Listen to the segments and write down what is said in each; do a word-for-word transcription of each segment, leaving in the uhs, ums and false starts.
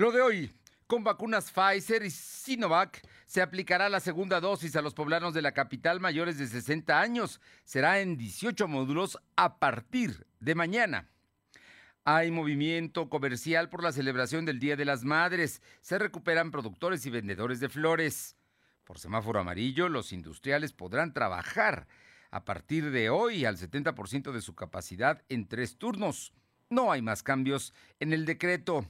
Lo de hoy, con vacunas Pfizer y Sinovac, se aplicará la segunda dosis a los poblanos de la capital mayores de sesenta años. Será en dieciocho módulos a partir de mañana. Hay movimiento comercial por la celebración del Día de las Madres. Se recuperan productores y vendedores de flores. Por semáforo amarillo, los industriales podrán trabajar a partir de hoy al setenta por ciento de su capacidad en tres turnos. No hay más cambios en el decreto.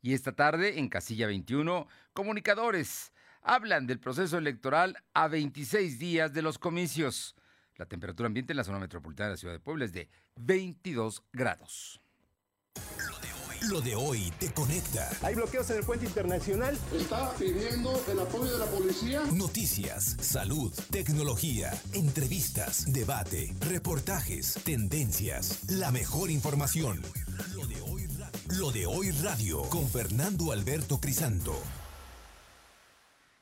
Y esta tarde, en Casilla veintiuno, comunicadores hablan del proceso electoral a veintiséis días de los comicios. La temperatura ambiente en la zona metropolitana de la Ciudad de Puebla es de veintidós grados. Lo de hoy te conecta. Hay bloqueos en el puente internacional. Está pidiendo el apoyo de la policía. Noticias, salud, tecnología, entrevistas, debate, reportajes, tendencias, la mejor información. Lo de hoy radio. Lo de hoy radio con Fernando Alberto Crisanto.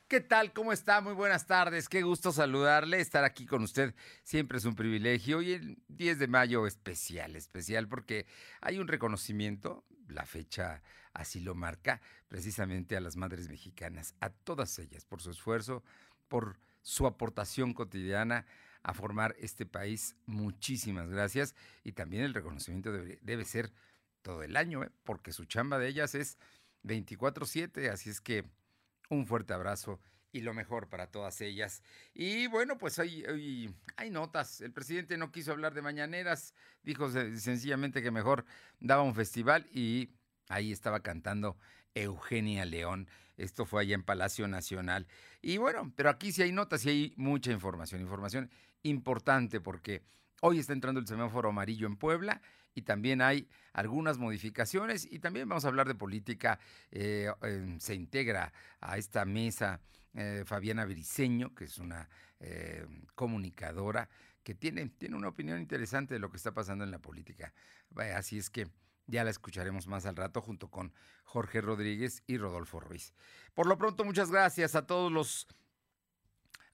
¿Qué tal? ¿Cómo está? Muy buenas tardes. Qué gusto saludarle, estar aquí con usted. Siempre es un privilegio. Y el diez de mayo especial, especial porque hay un reconocimiento, la fecha así lo marca, precisamente a las madres mexicanas, a todas ellas, por su esfuerzo, por su aportación cotidiana a formar este país. Muchísimas gracias. Y también el reconocimiento debe, debe ser todo el año, ¿eh? Porque su chamba de ellas es veinticuatro siete, así es que un fuerte abrazo y lo mejor para todas ellas. Y bueno, pues hay, hay, hay notas. El presidente no quiso hablar de mañaneras, dijo sencillamente que mejor daba un festival y ahí estaba cantando Eugenia León. Esto fue allá en Palacio Nacional. Y bueno, pero aquí sí hay notas y hay mucha información, información importante porque hoy está entrando el semáforo amarillo en Puebla y también hay algunas modificaciones y también vamos a hablar de política. Eh, eh, se integra a esta mesa eh, Fabiana Briceño, que es una eh, comunicadora que tiene, tiene una opinión interesante de lo que está pasando en la política. Vaya, así es que ya la escucharemos más al rato junto con Jorge Rodríguez y Rodolfo Ruiz. Por lo pronto, muchas gracias a todos los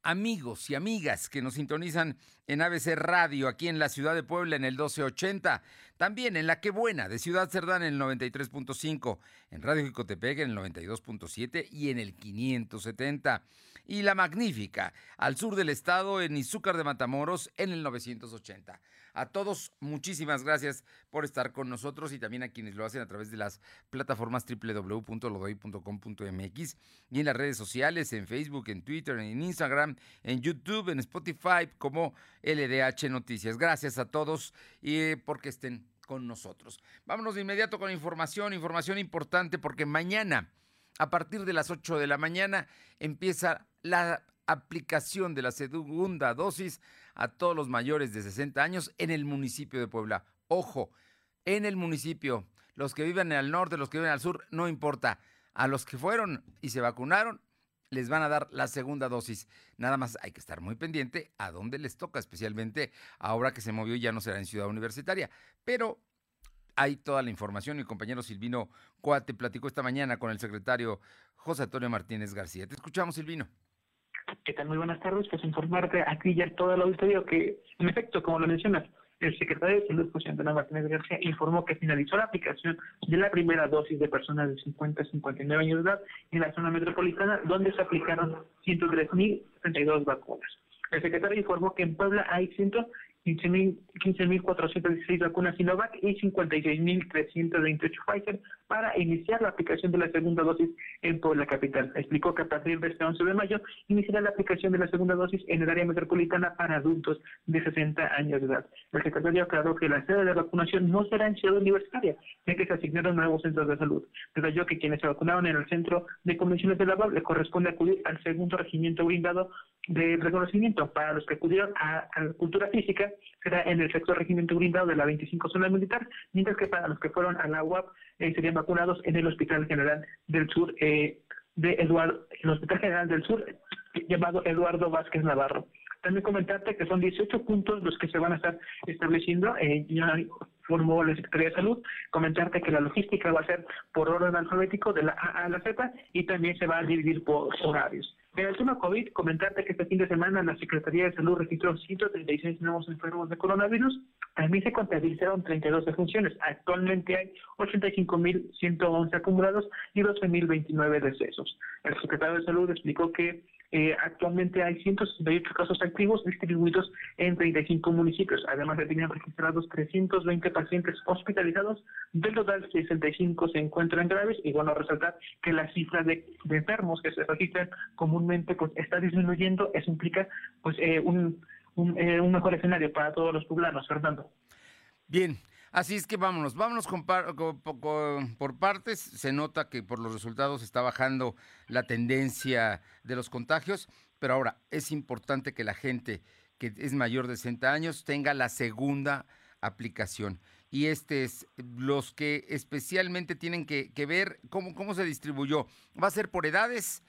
amigos y amigas que nos sintonizan en A B C Radio, aquí en la Ciudad de Puebla, en el doce ochenta. También en la Qué Buena, de Ciudad Cerdán, en el noventa y tres punto cinco. En Radio Jicotepec, en el noventa y dos punto siete y en el quinientos setenta. Y la Magnífica, al sur del estado, en Izúcar de Matamoros, en el novecientos ochenta. A todos, muchísimas gracias por estar con nosotros y también a quienes lo hacen a través de las plataformas doble u doble u doble u punto lodoy punto com punto m x y en las redes sociales, en Facebook, en Twitter, en Instagram, en YouTube, en Spotify, como L D H Noticias. Gracias a todos y porque estén con nosotros. Vámonos de inmediato con información, información importante, porque mañana, a partir de las ocho de la mañana, empieza la aplicación de la segunda dosis a todos los mayores de sesenta años en el municipio de Puebla. Ojo, en el municipio, los que viven al norte, los que viven al sur, no importa. A los que fueron y se vacunaron, les van a dar la segunda dosis. Nada más hay que estar muy pendiente a dónde les toca, especialmente ahora que se movió y ya no será en Ciudad Universitaria. Pero hay toda la información. Mi compañero Silvino Cuate platicó esta mañana con el secretario José Antonio Martínez García. Te escuchamos, Silvino. ¿Qué tal? Muy buenas tardes. Pues informarte aquí ya todo el auditorio que, en efecto, como lo mencionas, el secretario de Salud, José Antonio Martínez García, informó que finalizó la aplicación de la primera dosis de personas de cincuenta a cincuenta y nueve años de edad en la zona metropolitana, donde se aplicaron ciento tres mil treinta y dos vacunas. El secretario informó que en Puebla hay ciento quince mil cuatrocientas dieciséis vacunas Sinovac y cincuenta y seis mil trescientas veintiocho Pfizer para iniciar la aplicación de la segunda dosis en Puebla Capital. Explicó que a partir de este once de mayo iniciará la aplicación de la segunda dosis en el área metropolitana para adultos de sesenta años de edad. El secretario aclaró que la sede de vacunación no será en Ciudad Universitaria, ya que se asignaron nuevos centros de salud. Detalló que quienes se vacunaron en el Centro de Convenciones de la U A P les corresponde acudir al segundo Regimiento Blindado de Reconocimiento. Para los que acudieron a, a Cultura Física, será en el sexto Regimiento Blindado de la veinticinco Zona Militar, mientras que para los que fueron a la U A P eh, serían vacunados en el Hospital General del Sur, eh, de Eduardo, el Hospital General del Sur eh, llamado Eduardo Vázquez Navarro. También comentarte que son dieciocho puntos los que se van a estar estableciendo, eh, ya informó la Secretaría de Salud. Comentarte que la logística va a ser por orden alfabético de la A a la Z y también se va a dividir por horarios. En el tema COVID, comentarte que este fin de semana la Secretaría de Salud registró ciento treinta y seis nuevos enfermos de coronavirus. También se contabilizaron treinta y dos defunciones. Actualmente hay ochenta y cinco mil ciento once acumulados y doce mil veintinueve decesos. El secretario de Salud explicó que eh, actualmente hay ciento sesenta y ocho casos activos distribuidos en treinta y cinco municipios. Además, se tenían registrados trescientos veinte pacientes hospitalizados. Del total, sesenta y cinco se encuentran graves. Y bueno, resaltar que la cifra de, de enfermos que se registran comúnmente pues está disminuyendo. Eso implica pues eh, un... Un, eh, un mejor escenario para todos los poblanos, Fernando. Bien, así es que vámonos, vámonos con par, con, con, por partes. Se nota que por los resultados está bajando la tendencia de los contagios, pero ahora es importante que la gente que es mayor de sesenta años tenga la segunda aplicación. Y este es los que especialmente tienen que, que ver cómo, cómo se distribuyó. Va a ser por edades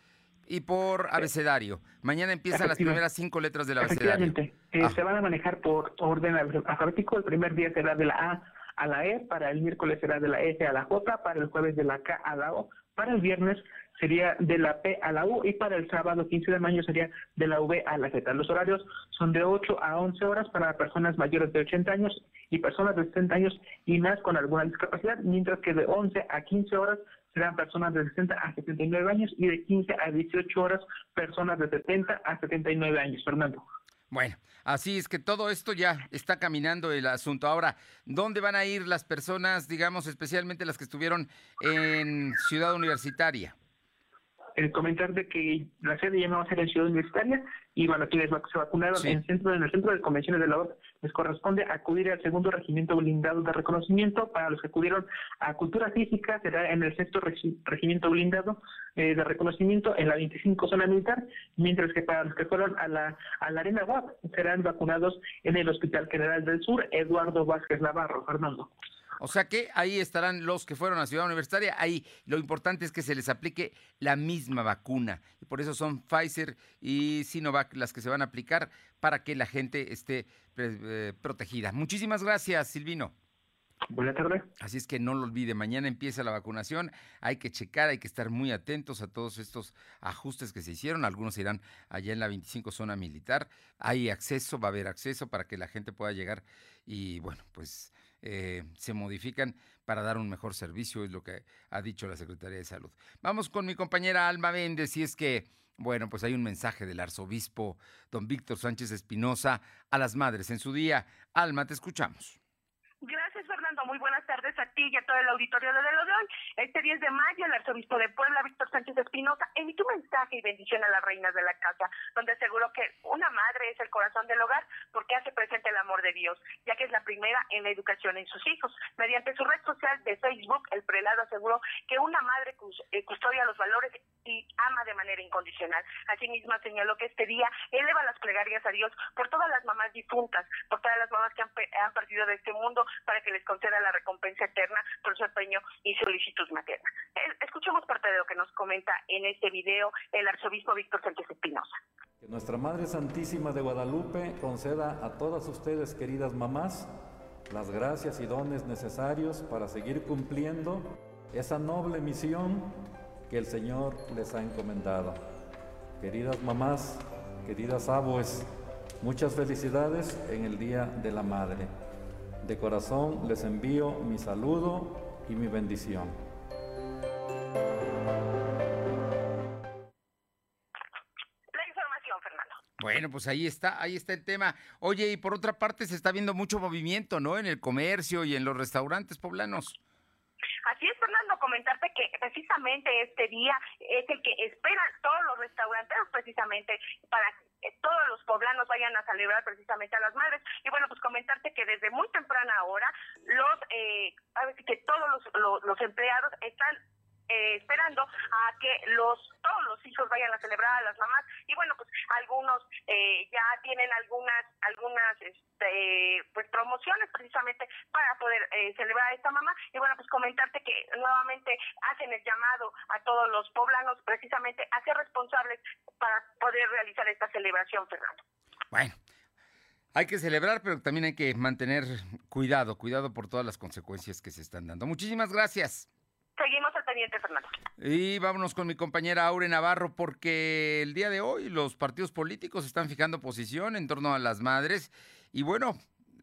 y por abecedario. Mañana empiezan las primeras cinco letras del abecedario. Efectivamente. Eh, ah. Se van a manejar por orden alfabético. El primer día será de la A a la E, para el miércoles será de la F a la J, para el jueves de la K a la O, para el viernes sería de la P a la U y para el sábado quince de mayo sería de la V a la Z. Los horarios son de ocho a once horas para personas mayores de ochenta años y personas de sesenta años y más con alguna discapacidad, mientras que de once a quince horas serán personas de sesenta a setenta y nueve años y de quince a dieciocho horas personas de setenta a setenta y nueve años, Fernando. Bueno, así es que todo esto ya está caminando el asunto. Ahora, ¿dónde van a ir las personas, digamos, especialmente las que estuvieron en Ciudad Universitaria? El comentar de que la sede ya no va a ser en Ciudad Universitaria y bueno, quienes se vacunaron sí. en, centro, en el Centro de Convenciones de la U A P les corresponde acudir al segundo Regimiento Blindado de Reconocimiento. Para los que acudieron a Cultura Física será en el sexto regi Regimiento Blindado eh, de Reconocimiento en la veinticinco Zona Militar, mientras que para los que fueron a la, a la Arena U A P serán vacunados en el Hospital General del Sur Eduardo Vázquez Navarro, Fernando. O sea que ahí estarán los que fueron a Ciudad Universitaria. Ahí lo importante es que se les aplique la misma vacuna. Y por eso son Pfizer y Sinovac las que se van a aplicar para que la gente esté eh, protegida. Muchísimas gracias, Silvino. Buenas tardes. Así es que no lo olvide, mañana empieza la vacunación, hay que checar, hay que estar muy atentos a todos estos ajustes que se hicieron, algunos irán allá en la veinticinco Zona Militar, hay acceso, va a haber acceso para que la gente pueda llegar y bueno, pues eh, se modifican para dar un mejor servicio, es lo que ha dicho la Secretaría de Salud. Vamos con mi compañera Alma Méndez, y es que, bueno, pues hay un mensaje del arzobispo don Víctor Sánchez Espinosa a las madres en su día. Alma, te escuchamos. Muy buenas tardes a ti y a todo el auditorio de León. Este diez de mayo, el arzobispo de Puebla, Víctor Sánchez Espinosa, emitió un mensaje y bendición a las reinas de la casa, donde aseguró que una madre es el corazón del hogar porque hace presente el amor de Dios, ya que es la primera en la educación en sus hijos. Mediante su red social de Facebook, el prelado aseguró que una madre custodia los valores y ama de manera incondicional. Asimismo, señaló que este día eleva las plegarias a Dios por todas las mamás difuntas, por todas las mamás que han, han partido de este mundo para que les conceda la recompensa eterna por su empeño y solicitud materna. Escuchemos parte de lo que nos comenta en este video el arzobispo Víctor Sánchez Espinosa. Que nuestra Madre Santísima de Guadalupe conceda a todas ustedes, queridas mamás, las gracias y dones necesarios para seguir cumpliendo esa noble misión que el Señor les ha encomendado. Queridas mamás, queridas abuelas, muchas felicidades en el Día de la Madre. De corazón les envío mi saludo y mi bendición. La información, Fernando. Bueno, pues ahí está, ahí está el tema. Oye, y por otra parte se está viendo mucho movimiento, ¿no? En el comercio y en los restaurantes poblanos. Así es, Fernando, comentarte que precisamente este día es el que esperan todos los restauranteros precisamente para que todos los poblanos vayan a celebrar precisamente a las madres. Y bueno, pues comentarte que desde muy temprana hora los, eh, a ver, que todos los, los, los empleados están Eh, esperando a que los todos los hijos vayan a celebrar a las mamás y bueno pues algunos eh, ya tienen algunas algunas este, pues promociones precisamente para poder eh, celebrar a esta mamá y bueno pues comentarte que nuevamente hacen el llamado a todos los poblanos precisamente a ser responsables para poder realizar esta celebración, Fernando. Bueno, hay que celebrar pero también hay que mantener cuidado, cuidado por todas las consecuencias que se están dando. Muchísimas gracias. Seguimos al pendiente, Fernando. Y vámonos con mi compañera Aure Navarro, porque el día de hoy los partidos políticos están fijando posición en torno a las madres y bueno,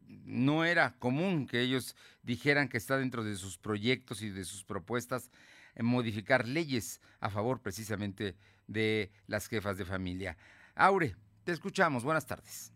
no era común que ellos dijeran que está dentro de sus proyectos y de sus propuestas en modificar leyes a favor precisamente de las jefas de familia. Aure, te escuchamos. Buenas tardes.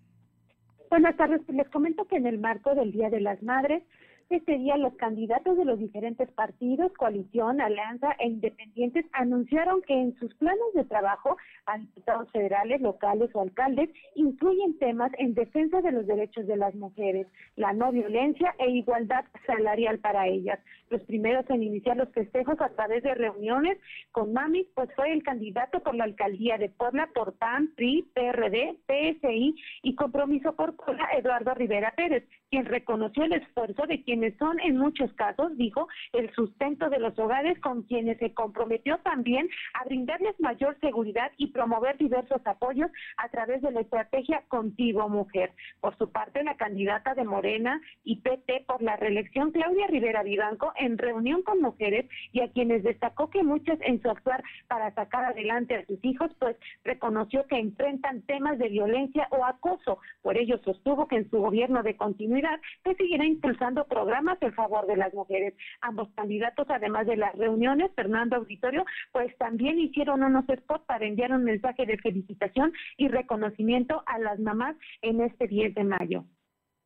Buenas tardes. Les comento que en el marco del Día de las Madres, este día los candidatos de los diferentes partidos, coalición, alianza e independientes anunciaron que en sus planes de trabajo a diputados federales, locales o alcaldes incluyen temas en defensa de los derechos de las mujeres, la no violencia e igualdad salarial para ellas. Los primeros en iniciar los festejos a través de reuniones con mamis, pues fue el candidato por la alcaldía de Puebla por P A N, P R I, P R D, P S I y Compromiso por Puebla, Eduardo Rivera Pérez, quien reconoció el esfuerzo de quien quienes son en muchos casos, dijo, el sustento de los hogares, con quienes se comprometió también a brindarles mayor seguridad y promover diversos apoyos a través de la estrategia Contigo Mujer. Por su parte, la candidata de Morena y P T por la reelección, Claudia Rivera Vivanco, en reunión con mujeres y a quienes destacó que muchas en su actuar para sacar adelante a sus hijos, pues reconoció que enfrentan temas de violencia o acoso. Por ello sostuvo que en su gobierno de continuidad se seguirá impulsando programas programas en favor de las mujeres. Ambos candidatos, además de las reuniones, Fernando, auditorio, pues también hicieron unos spots para enviar un mensaje de felicitación y reconocimiento a las mamás en este diez de mayo.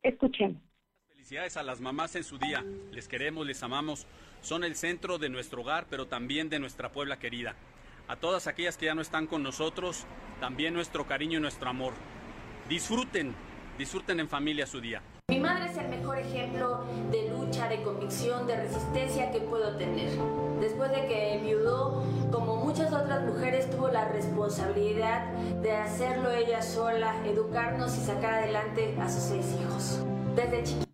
Escuchemos. Felicidades a las mamás en su día. Les queremos, les amamos. Son el centro de nuestro hogar, pero también de nuestra Puebla querida. A todas aquellas que ya no están con nosotros, también nuestro cariño y nuestro amor. Disfruten, disfruten en familia su día. Mi madre es el mejor ejemplo de lucha, de convicción, de resistencia que puedo tener. Después de que viudó, como muchas otras mujeres, tuvo la responsabilidad de hacerlo ella sola, educarnos y sacar adelante a sus seis hijos. Desde chiquita.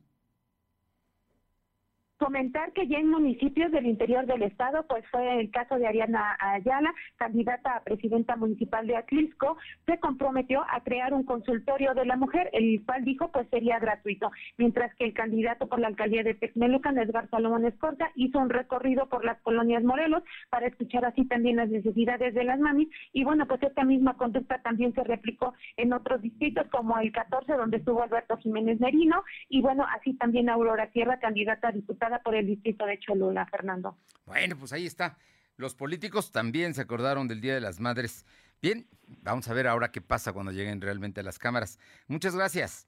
Comentar que ya en municipios del interior del estado, pues fue el caso de Ariana Ayala, candidata a presidenta municipal de Atlixco, se comprometió a crear un consultorio de la mujer, el cual dijo pues sería gratuito, mientras que el candidato por la alcaldía de Texmelucan, Edgar Salomón Escorza, hizo un recorrido por las colonias Morelos para escuchar así también las necesidades de las mamis, y bueno, pues esta misma conducta también se replicó en otros distritos, como el catorce, donde estuvo Alberto Jiménez Merino, y bueno, así también Aurora Sierra, candidata a diputada por el distrito de Cholula, Fernando. Bueno, pues ahí está. Los políticos también se acordaron del Día de las Madres. Bien, vamos a ver ahora qué pasa cuando lleguen realmente a las cámaras. Muchas gracias.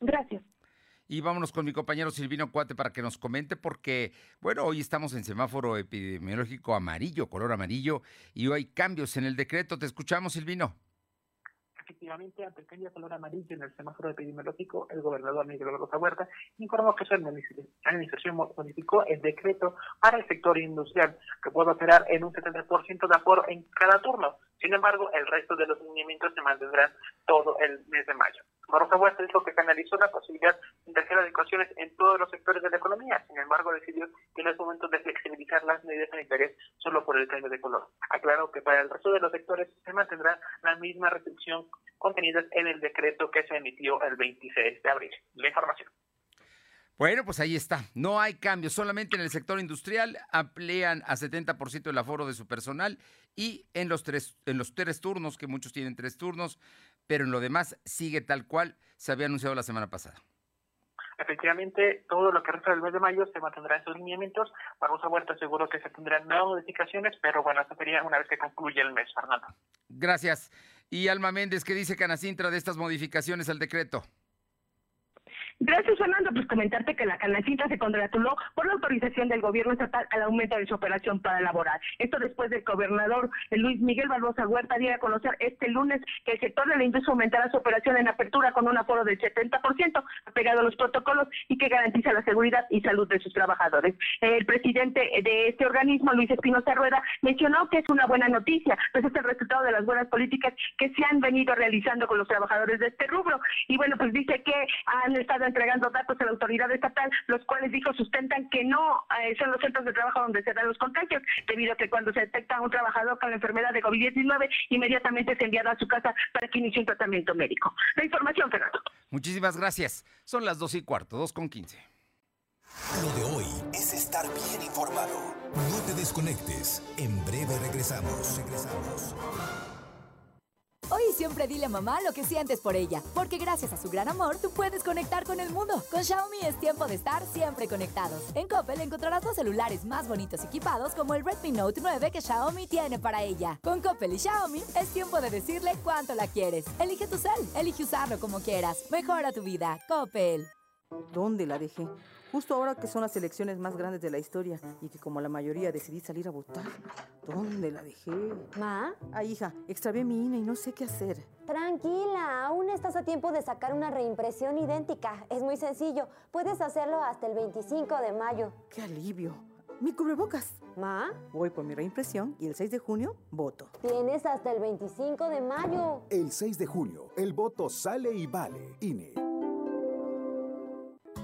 Gracias. Y vámonos con mi compañero Silvino Cuate para que nos comente, porque, bueno, hoy estamos en semáforo epidemiológico amarillo, color amarillo, y hoy hay cambios en el decreto. Te escuchamos, Silvino. Efectivamente, ante el cambio de color amarillo en el semáforo epidemiológico, el gobernador Miguel Rodolfo Huerta informó que su administración modificó el decreto para el sector industrial, que puede operar en un setenta por ciento de aforo en cada turno. Sin embargo, el resto de los lineamientos se mantendrán todo el mes de mayo. Rodolfo Huerta es lo que canalizó la posibilidad de hacer adecuaciones en todos los sectores de la economía. Sin embargo, decidió que no es momento de flexibilizar las medidas sanitarias solo por el cambio de color. Aclaró que para el resto de los sectores se mantendrá la misma restricción contenidas en el decreto que se emitió el veintiséis de abril. La información. Bueno, pues ahí está. No hay cambios. Solamente en el sector industrial amplían a setenta por ciento el aforo de su personal y en los tres, en los tres turnos, que muchos tienen tres turnos, pero en lo demás sigue tal cual se había anunciado la semana pasada. Efectivamente, todo lo que resta del mes de mayo se mantendrá en sus lineamientos. Barbosa Huerta seguro que se tendrán nuevas modificaciones, pero bueno, eso sería una vez que concluya el mes, Fernando. Gracias. Y Alma Méndez, ¿qué dice Canacintra de estas modificaciones al decreto? Gracias, Fernando. Pues comentarte que la Canacintra se congratuló por la autorización del gobierno estatal al aumento de su operación para laboral. Esto después del gobernador Luis Miguel Barbosa Huerta diera a conocer este lunes que el sector de la industria aumentará su operación en apertura con un aforo del setenta por ciento apegado a los protocolos y que garantiza la seguridad y salud de sus trabajadores. El presidente de este organismo, Luis Espinosa Rueda, mencionó que es una buena noticia, pues es el resultado de las buenas políticas que se han venido realizando con los trabajadores de este rubro. Y bueno, pues dice que han estado entregando datos a la autoridad estatal, los cuales dijo sustentan que no eh, son los centros de trabajo donde se dan los contagios, debido a que cuando se detecta un trabajador con la enfermedad de COVID diecinueve, inmediatamente es enviado a su casa para que inicie un tratamiento médico. La información, Fernando. Muchísimas gracias. Son las dos y cuarto, dos con quince. Lo de hoy es estar bien informado. No te desconectes. En breve regresamos. Regresamos. Hoy siempre dile a mamá lo que sientes por ella, porque gracias a su gran amor, tú puedes conectar con el mundo. Con Xiaomi es tiempo de estar siempre conectados. En Coppel encontrarás los celulares más bonitos equipados, como el Redmi Note nueve que Xiaomi tiene para ella. Con Coppel y Xiaomi, es tiempo de decirle cuánto la quieres. Elige tu cel, elige usarlo como quieras. Mejora tu vida. Coppel. ¿Dónde la dejé? Justo ahora que son las elecciones más grandes de la historia y que como la mayoría decidí salir a votar. ¿Dónde la dejé? ¿Ma? Ah, hija, extravié mi I N E y no sé qué hacer. Tranquila, aún estás a tiempo de sacar una reimpresión idéntica. Es muy sencillo, puedes hacerlo hasta el veinticinco de mayo. ¡Qué alivio! ¡Mi cubrebocas! ¿Ma? Voy por mi reimpresión y el seis de junio voto. Tienes hasta el veinticinco de mayo. El seis de junio, el voto sale y vale. I N E.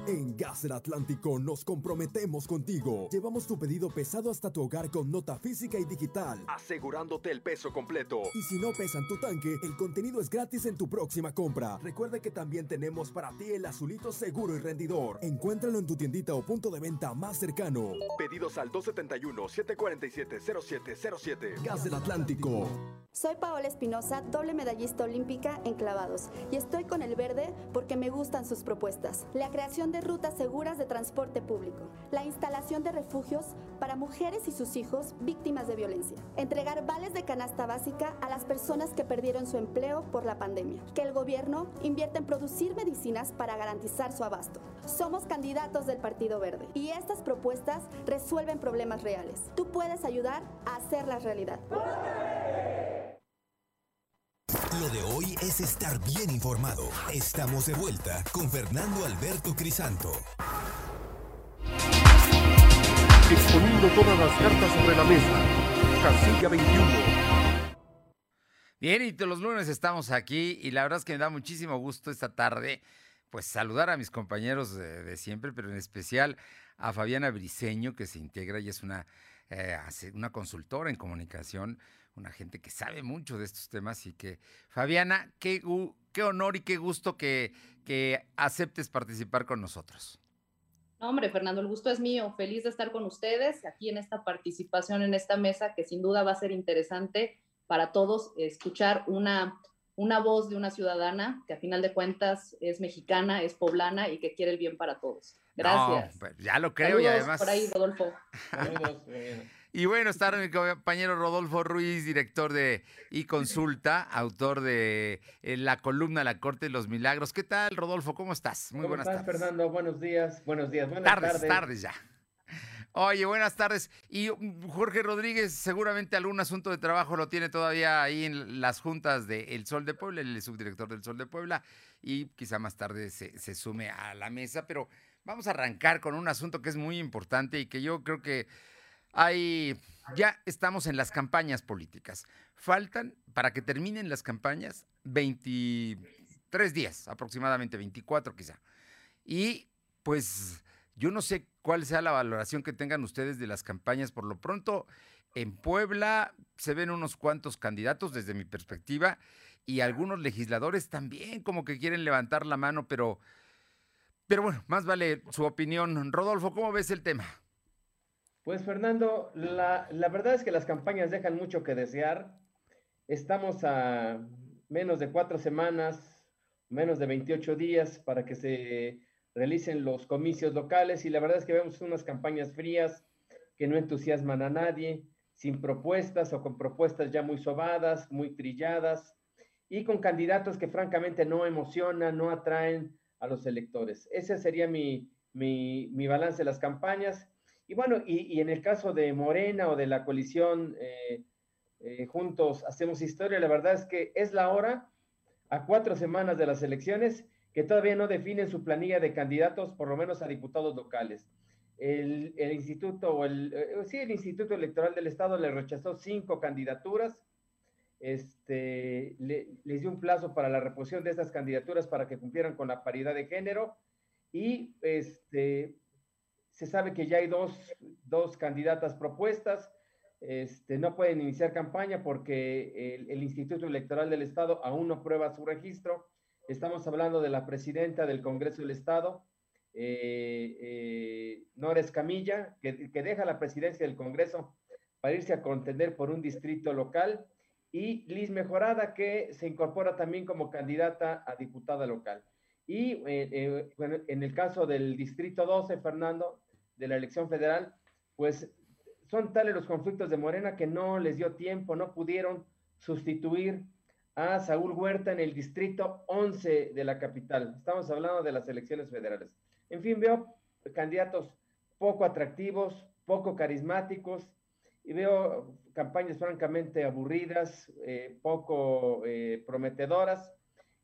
En Gas del Atlántico nos comprometemos contigo. Llevamos tu pedido pesado hasta tu hogar con nota física y digital, asegurándote el peso completo. Y si no pesan tu tanque, el contenido es gratis en tu próxima compra. Recuerda que también tenemos para ti el azulito seguro y rendidor. Encuéntralo en tu tiendita o punto de venta más cercano. Pedidos al dos siete uno, siete cuatro siete, cero siete cero siete. Gas del Atlántico. Soy Paola Espinosa, doble medallista olímpica en clavados, y estoy con El Verde porque me gustan sus propuestas. La creación de rutas seguras de transporte público, la instalación de refugios para mujeres y sus hijos víctimas de violencia, entregar vales de canasta básica a las personas que perdieron su empleo por la pandemia, que el gobierno invierta en producir medicinas para garantizar su abasto. Somos candidatos del Partido Verde y estas propuestas resuelven problemas reales. Tú puedes ayudar a hacerlas realidad. Lo de hoy es estar bien informado. Estamos de vuelta con Fernando Alberto Crisanto. Exponiendo todas las cartas sobre la mesa. Casilla veintiuno. Bien, y los lunes estamos aquí y la verdad es que me da muchísimo gusto esta tarde pues saludar a mis compañeros de, de siempre, pero en especial a Fabiana Briceño, que se integra y es una, eh, una consultora en comunicación. Una gente que sabe mucho de estos temas y que, Fabiana, qué, qué honor y qué gusto que, que aceptes participar con nosotros. No, hombre, Fernando, el gusto es mío. Feliz de estar con ustedes aquí en esta participación, en esta mesa, que sin duda va a ser interesante para todos escuchar una, una voz de una ciudadana que a final de cuentas es mexicana, es poblana y que quiere el bien para todos. Gracias. No, pues ya lo creo. Saludos y además... por ahí, Rodolfo. Saludos, bien. Y bueno, está mi compañero Rodolfo Ruiz, director de iConsulta, autor de la columna La Corte de los Milagros. ¿Qué tal, Rodolfo? ¿Cómo estás? Muy ¿Cómo buenas estás, tardes. Fernando, buenos días, buenos días, buenas tardes. Tardes, tardes ya. Oye, buenas tardes. Y Jorge Rodríguez, seguramente algún asunto de trabajo lo tiene todavía ahí en las juntas de El Sol de Puebla, el subdirector del Sol de Puebla, y quizá más tarde se, se sume a la mesa, pero vamos a arrancar con un asunto que es muy importante y que yo creo que Ahí ya estamos en las campañas políticas. Faltan, para que terminen las campañas, veintitrés días, aproximadamente veinticuatro quizá. Y pues yo no sé cuál sea la valoración que tengan ustedes de las campañas. Por lo pronto, en Puebla se ven unos cuantos candidatos desde mi perspectiva y algunos legisladores también como que quieren levantar la mano, pero, pero bueno, más vale su opinión. Rodolfo, ¿cómo ves el tema? Pues, Fernando, la, la verdad es que las campañas dejan mucho que desear. Estamos a menos de cuatro semanas, menos de veintiocho días para que se realicen los comicios locales y la verdad es que vemos unas campañas frías que no entusiasman a nadie, sin propuestas o con propuestas ya muy sobadas, muy trilladas y con candidatos que francamente no emocionan, no atraen a los electores. Ese sería mi, mi, mi balance de las campañas. Y bueno, y, y en el caso de Morena o de la coalición eh, eh, Juntos Hacemos Historia, la verdad es que es la hora, a cuatro semanas de las elecciones, que todavía no definen su planilla de candidatos, por lo menos a diputados locales. El, el Instituto, o el, eh, sí, el Instituto Electoral del Estado le rechazó cinco candidaturas, este, le, les dio un plazo para la reposición de estas candidaturas para que cumplieran con la paridad de género, y este... se sabe que ya hay dos, dos candidatas propuestas, este, no pueden iniciar campaña porque el, el Instituto Electoral del Estado aún no prueba su registro. Estamos hablando de la presidenta del Congreso del Estado, eh, eh, Nora Escamilla, que, que deja la presidencia del Congreso para irse a contender por un distrito local, y Liz Mejorada, que se incorpora también como candidata a diputada local. Y eh, eh, bueno, en el caso del Distrito doce, Fernando, de la elección federal, pues son tales los conflictos de Morena que no les dio tiempo, no pudieron sustituir a Saúl Huerta en el Distrito once de la capital. Estamos hablando de las elecciones federales. En fin, veo candidatos poco atractivos, poco carismáticos, y veo campañas francamente aburridas, eh, poco eh, prometedoras,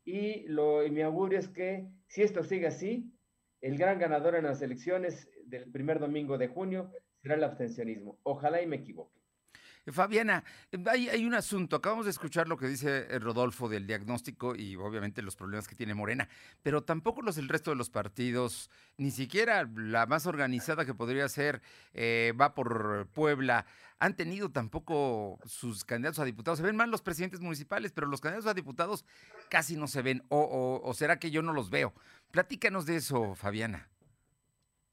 y, lo, y mi augurio es que, si esto sigue así, el gran ganador en las elecciones del primer domingo de junio será el abstencionismo. Ojalá y me equivoque. Fabiana, hay, hay un asunto, acabamos de escuchar lo que dice Rodolfo del diagnóstico y obviamente los problemas que tiene Morena, pero tampoco los del resto de los partidos, ni siquiera la más organizada que podría ser eh, va por Puebla, han tenido tampoco sus candidatos a diputados, se ven más los presidentes municipales, pero los candidatos a diputados casi no se ven, o, o, o será que yo no los veo. Platícanos de eso, Fabiana.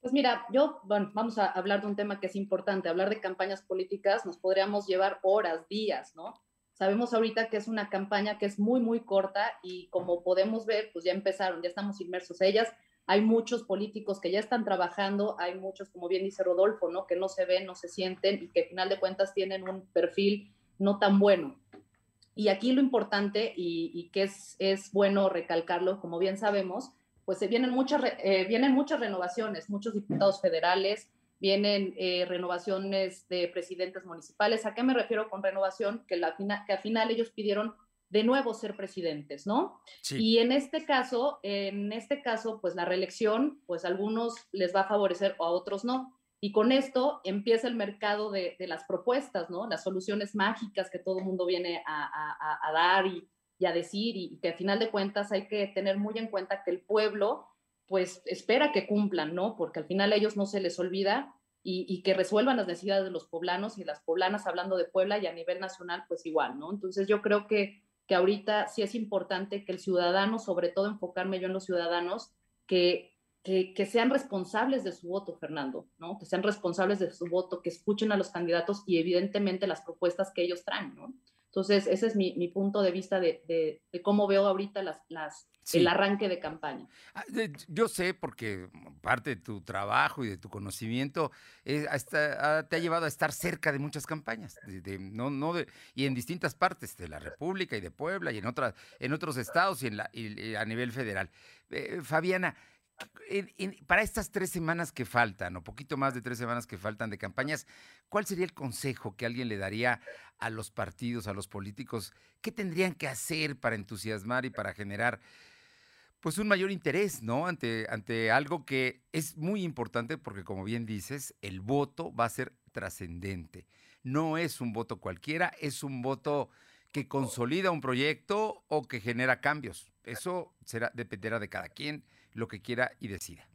Pues mira, yo, bueno, vamos a hablar de un tema que es importante. Hablar de campañas políticas nos podríamos llevar horas, días, ¿no? Sabemos ahorita que es una campaña que es muy, muy corta y como podemos ver, pues ya empezaron, ya estamos inmersos en ellas. Hay muchos políticos que ya están trabajando, hay muchos, como bien dice Rodolfo, ¿no? Que no se ven, no se sienten y que al final de cuentas tienen un perfil no tan bueno. Y aquí lo importante y, y que es, es bueno recalcarlo, como bien sabemos, pues se vienen muchas, eh, vienen muchas renovaciones, muchos diputados federales, vienen eh, renovaciones de presidentes municipales. ¿A qué me refiero con renovación? Que, la, que al final ellos pidieron de nuevo ser presidentes, ¿no? Sí. Y en este caso, en este caso, pues la reelección, pues a algunos les va a favorecer o a otros no. Y con esto empieza el mercado de, de las propuestas, ¿no? Las soluciones mágicas que todo el mundo viene a, a, a dar y y a decir, y que al final de cuentas hay que tener muy en cuenta que el pueblo pues espera que cumplan, ¿no? Porque al final a ellos no se les olvida y, y que resuelvan las necesidades de los poblanos y las poblanas, hablando de Puebla y a nivel nacional pues igual, ¿no? Entonces yo creo que, que ahorita sí es importante que el ciudadano, sobre todo enfocarme yo en los ciudadanos, que, que, que sean responsables de su voto, Fernando, ¿no? Que sean responsables de su voto, que escuchen a los candidatos y evidentemente las propuestas que ellos traen, ¿no? Entonces, ese es mi, mi punto de vista de, de, de cómo veo ahorita las, las, sí. el arranque de campaña. Yo sé, porque parte de tu trabajo y de tu conocimiento eh, hasta, a, te ha llevado a estar cerca de muchas campañas, de, de, no, no de, y en distintas partes de la República y de Puebla y en, otras, en otros estados y, en la, y, y a nivel federal. Eh, Fabiana, en, en, para estas tres semanas que faltan, o poquito más de tres semanas que faltan de campañas, ¿cuál sería el consejo que alguien le daría a los partidos, a los políticos? ¿Qué tendrían que hacer para entusiasmar y para generar pues un mayor interés, ¿no? Ante, ante algo que es muy importante porque, como bien dices, el voto va a ser trascendente. No es un voto cualquiera, es un voto que consolida un proyecto o que genera cambios. Eso será, dependerá de cada quien, lo que quiera y decida.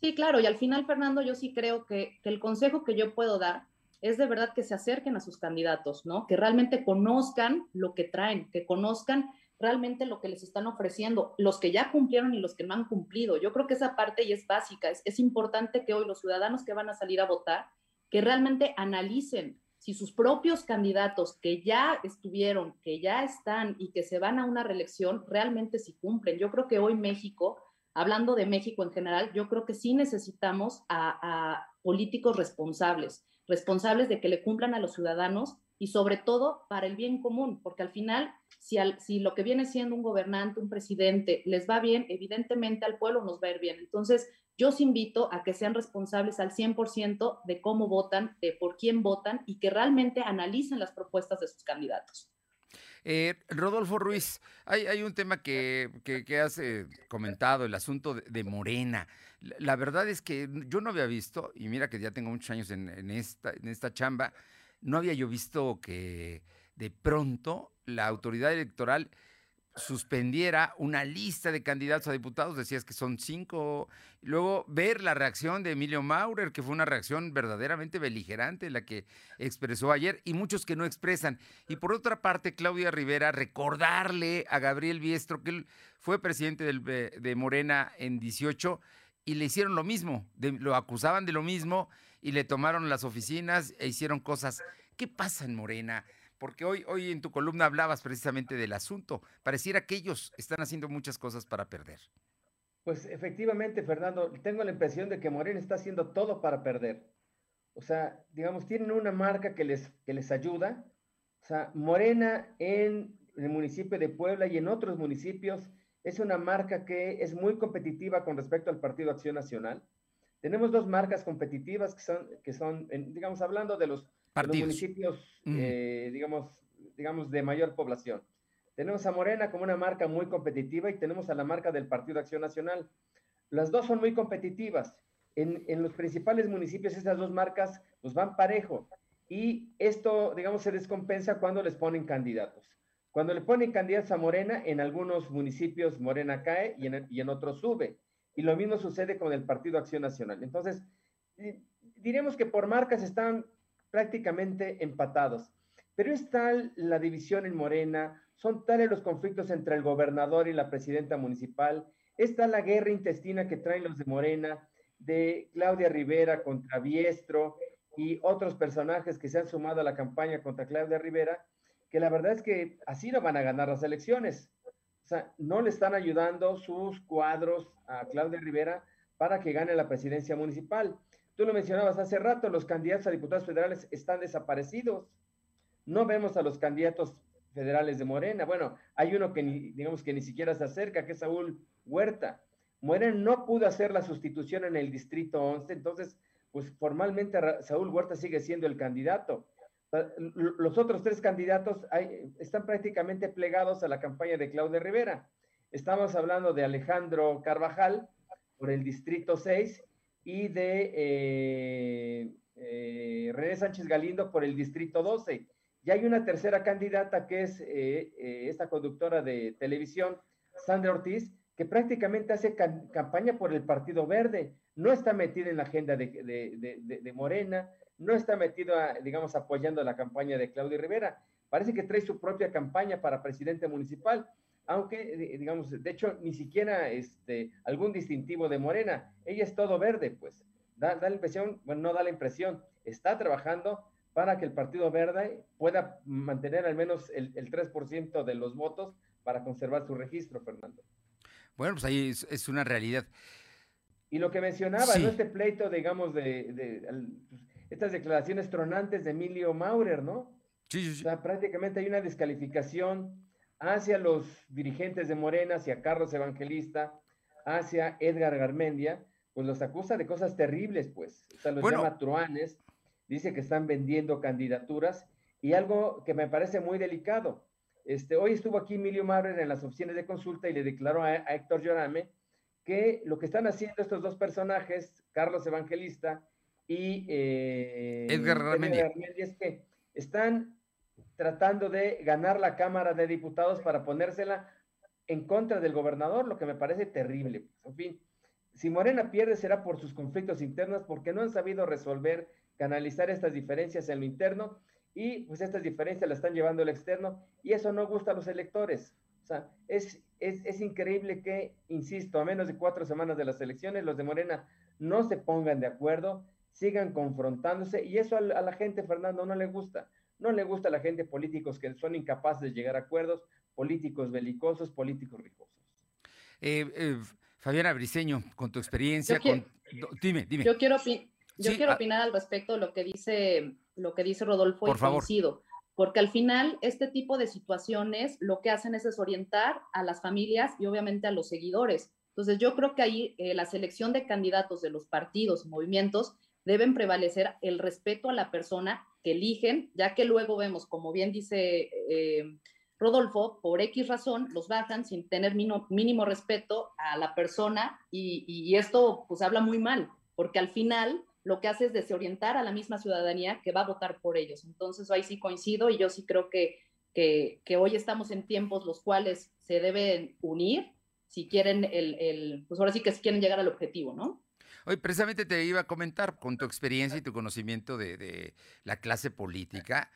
Sí, claro, y al final, Fernando, yo sí creo que, que el consejo que yo puedo dar es de verdad que se acerquen a sus candidatos, ¿no? Que realmente conozcan lo que traen, que conozcan realmente lo que les están ofreciendo, los que ya cumplieron y los que no han cumplido. Yo creo que esa parte ya es básica, es, es importante que hoy los ciudadanos que van a salir a votar, que realmente analicen si sus propios candidatos que ya estuvieron, que ya están y que se van a una reelección, realmente sí cumplen. Yo creo que hoy México, hablando de México en general, yo creo que sí necesitamos a, a políticos responsables, responsables de que le cumplan a los ciudadanos y sobre todo para el bien común, porque al final, si, al, si lo que viene siendo un gobernante, un presidente, les va bien, evidentemente al pueblo nos va a ir bien. Entonces, yo os invito a que sean responsables al cien por ciento de cómo votan, de por quién votan y que realmente analicen las propuestas de sus candidatos. Eh, Rodolfo Ruiz, hay, hay un tema que, que, que has eh, comentado, el asunto de, de Morena. La, la verdad es que yo no había visto, y mira que ya tengo muchos años en, en, esta, en esta chamba, no había yo visto que de pronto la autoridad electoral suspendiera una lista de candidatos a diputados, decías que son cinco, luego ver la reacción de Emilio Maurer, que fue una reacción verdaderamente beligerante la que expresó ayer, y muchos que no expresan, y por otra parte Claudia Rivera, recordarle a Gabriel Biestro que él fue presidente del, de Morena en dieciocho y le hicieron lo mismo, de, lo acusaban de lo mismo y le tomaron las oficinas e hicieron cosas. ¿Qué pasa en Morena? Porque hoy, hoy en tu columna hablabas precisamente del asunto. Pareciera que ellos están haciendo muchas cosas para perder. Pues efectivamente, Fernando, tengo la impresión de que Morena está haciendo todo para perder. O sea, digamos, tienen una marca que les, que les ayuda. O sea, Morena en el municipio de Puebla y en otros municipios es una marca que es muy competitiva con respecto al Partido Acción Nacional. Tenemos dos marcas competitivas que son, que son en, digamos, hablando de los, de los municipios, mm. eh, digamos, digamos, de mayor población. Tenemos a Morena como una marca muy competitiva y tenemos a la marca del Partido Acción Nacional. Las dos son muy competitivas. En, en los principales municipios estas dos marcas pues van parejo. Y esto, digamos, se descompensa cuando les ponen candidatos. Cuando le ponen candidatos a Morena, en algunos municipios Morena cae y en, y en otros sube. Y lo mismo sucede con el Partido Acción Nacional. Entonces, diremos que por marcas están prácticamente empatados. Pero es tal la división en Morena, son tales los conflictos entre el gobernador y la presidenta municipal, es tal la guerra intestina que traen los de Morena, de Claudia Rivera contra Biestro y otros personajes que se han sumado a la campaña contra Claudia Rivera, que la verdad es que así no van a ganar las elecciones. O sea, no le están ayudando sus cuadros a Claudia Rivera para que gane la presidencia municipal. Tú lo mencionabas hace rato, los candidatos a diputados federales están desaparecidos. No vemos a los candidatos federales de Morena. Bueno, hay uno que ni, digamos que ni siquiera se acerca, que es Saúl Huerta. Morena no pudo hacer la sustitución en el distrito once, entonces, pues formalmente Saúl Huerta sigue siendo el candidato. Los otros tres candidatos hay, están prácticamente plegados a la campaña de Claudia Rivera. Estamos hablando de Alejandro Carvajal por el distrito seis y de eh, eh, René Sánchez Galindo por el distrito doce. Y hay una tercera candidata que es eh, eh, esta conductora de televisión, Sandra Ortiz, que prácticamente hace campaña por el Partido Verde. No está metida en la agenda de, de, de, de, de Morena, no está metida, digamos, apoyando la campaña de Claudia Rivera. Parece que trae su propia campaña para presidente municipal, aunque, digamos, de hecho, ni siquiera este, algún distintivo de Morena. Ella es todo verde, pues. Da, da la impresión, bueno, no da la impresión, está trabajando para que el Partido Verde pueda mantener al menos el, el tres por ciento de los votos para conservar su registro, Fernando. Bueno, pues ahí es, es una realidad. Y lo que mencionaba, sí, ¿no? Este pleito, digamos, de, de, de estas declaraciones tronantes de Emilio Maurer, ¿no? Sí, sí, sí. O sea, prácticamente hay una descalificación hacia los dirigentes de Morena, hacia Carlos Evangelista, hacia Edgar Garmendia, pues los acusa de cosas terribles, pues. O sea, los bueno. llama truanes. Dice que están vendiendo candidaturas y algo que me parece muy delicado. Este, hoy estuvo aquí Emilio Maurer en las oficinas de consulta y le declaró a, a Héctor Llorame que lo que están haciendo estos dos personajes, Carlos Evangelista y eh, Edgar Garmendia, es que están tratando de ganar la Cámara de Diputados para ponérsela en contra del gobernador, lo que me parece terrible. En fin, si Morena pierde será por sus conflictos internos porque no han sabido resolver canalizar estas diferencias en lo interno y pues estas diferencias las están llevando al externo y eso no gusta a los electores. O sea, es, es, es increíble que, insisto, a menos de cuatro semanas de las elecciones, los de Morena no se pongan de acuerdo, sigan confrontándose y eso a, a la gente, Fernando, no le gusta. No le gusta a la gente políticos que son incapaces de llegar a acuerdos, políticos belicosos, políticos rijosos. Eh, eh, Fabiana Briceño, con tu experiencia, quiero, con, dime, dime. Yo quiero... Yo sí, quiero opinar al respecto de lo que dice, lo que dice Rodolfo, por y coincido, favor. Porque al final este tipo de situaciones lo que hacen es desorientar a las familias y obviamente a los seguidores. Entonces yo creo que ahí eh, la selección de candidatos de los partidos y movimientos deben prevalecer el respeto a la persona que eligen, ya que luego vemos, como bien dice eh, Rodolfo, por X razón los bajan sin tener mínimo, mínimo respeto a la persona y, y esto pues habla muy mal, porque al final lo que hace es desorientar a la misma ciudadanía que va a votar por ellos. Entonces, ahí sí coincido y yo sí creo que, que, que hoy estamos en tiempos los cuales se deben unir si quieren, el, el, pues ahora sí que si quieren llegar al objetivo, ¿no? Hoy precisamente te iba a comentar, con tu experiencia y tu conocimiento de, de la clase política,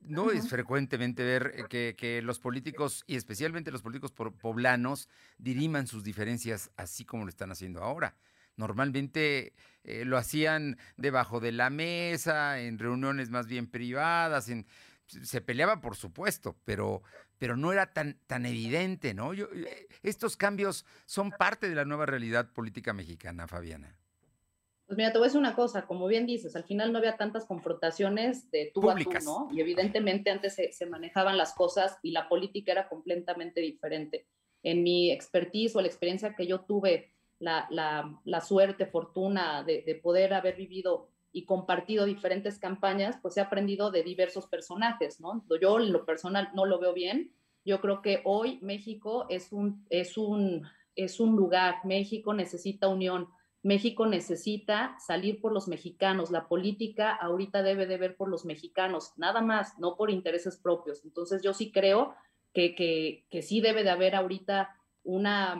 no uh-huh. es frecuentemente ver que, que los políticos, y especialmente los políticos poblanos, diriman sus diferencias así como lo están haciendo ahora. Normalmente eh, lo hacían debajo de la mesa, en reuniones más bien privadas, en, se peleaba por supuesto, pero, pero no era tan, tan evidente, ¿no? Yo, estos cambios son parte de la nueva realidad política mexicana, Fabiana. Pues mira, te voy a decir una cosa, como bien dices, al final no había tantas confrontaciones de tú Públicas. a tú, ¿no? Y evidentemente antes se, se manejaban las cosas y la política era completamente diferente. En mi expertise o la experiencia que yo tuve, la, la, la suerte, fortuna de, de poder haber vivido y compartido diferentes campañas, pues he aprendido de diversos personajes, ¿no? Yo en lo personal no lo veo bien. Yo creo que hoy México es un, es un, es un lugar, México necesita unión. México necesita salir por los mexicanos. La política ahorita debe de ver por los mexicanos, nada más, no por intereses propios. Entonces yo sí creo que, que, que sí debe de haber ahorita una,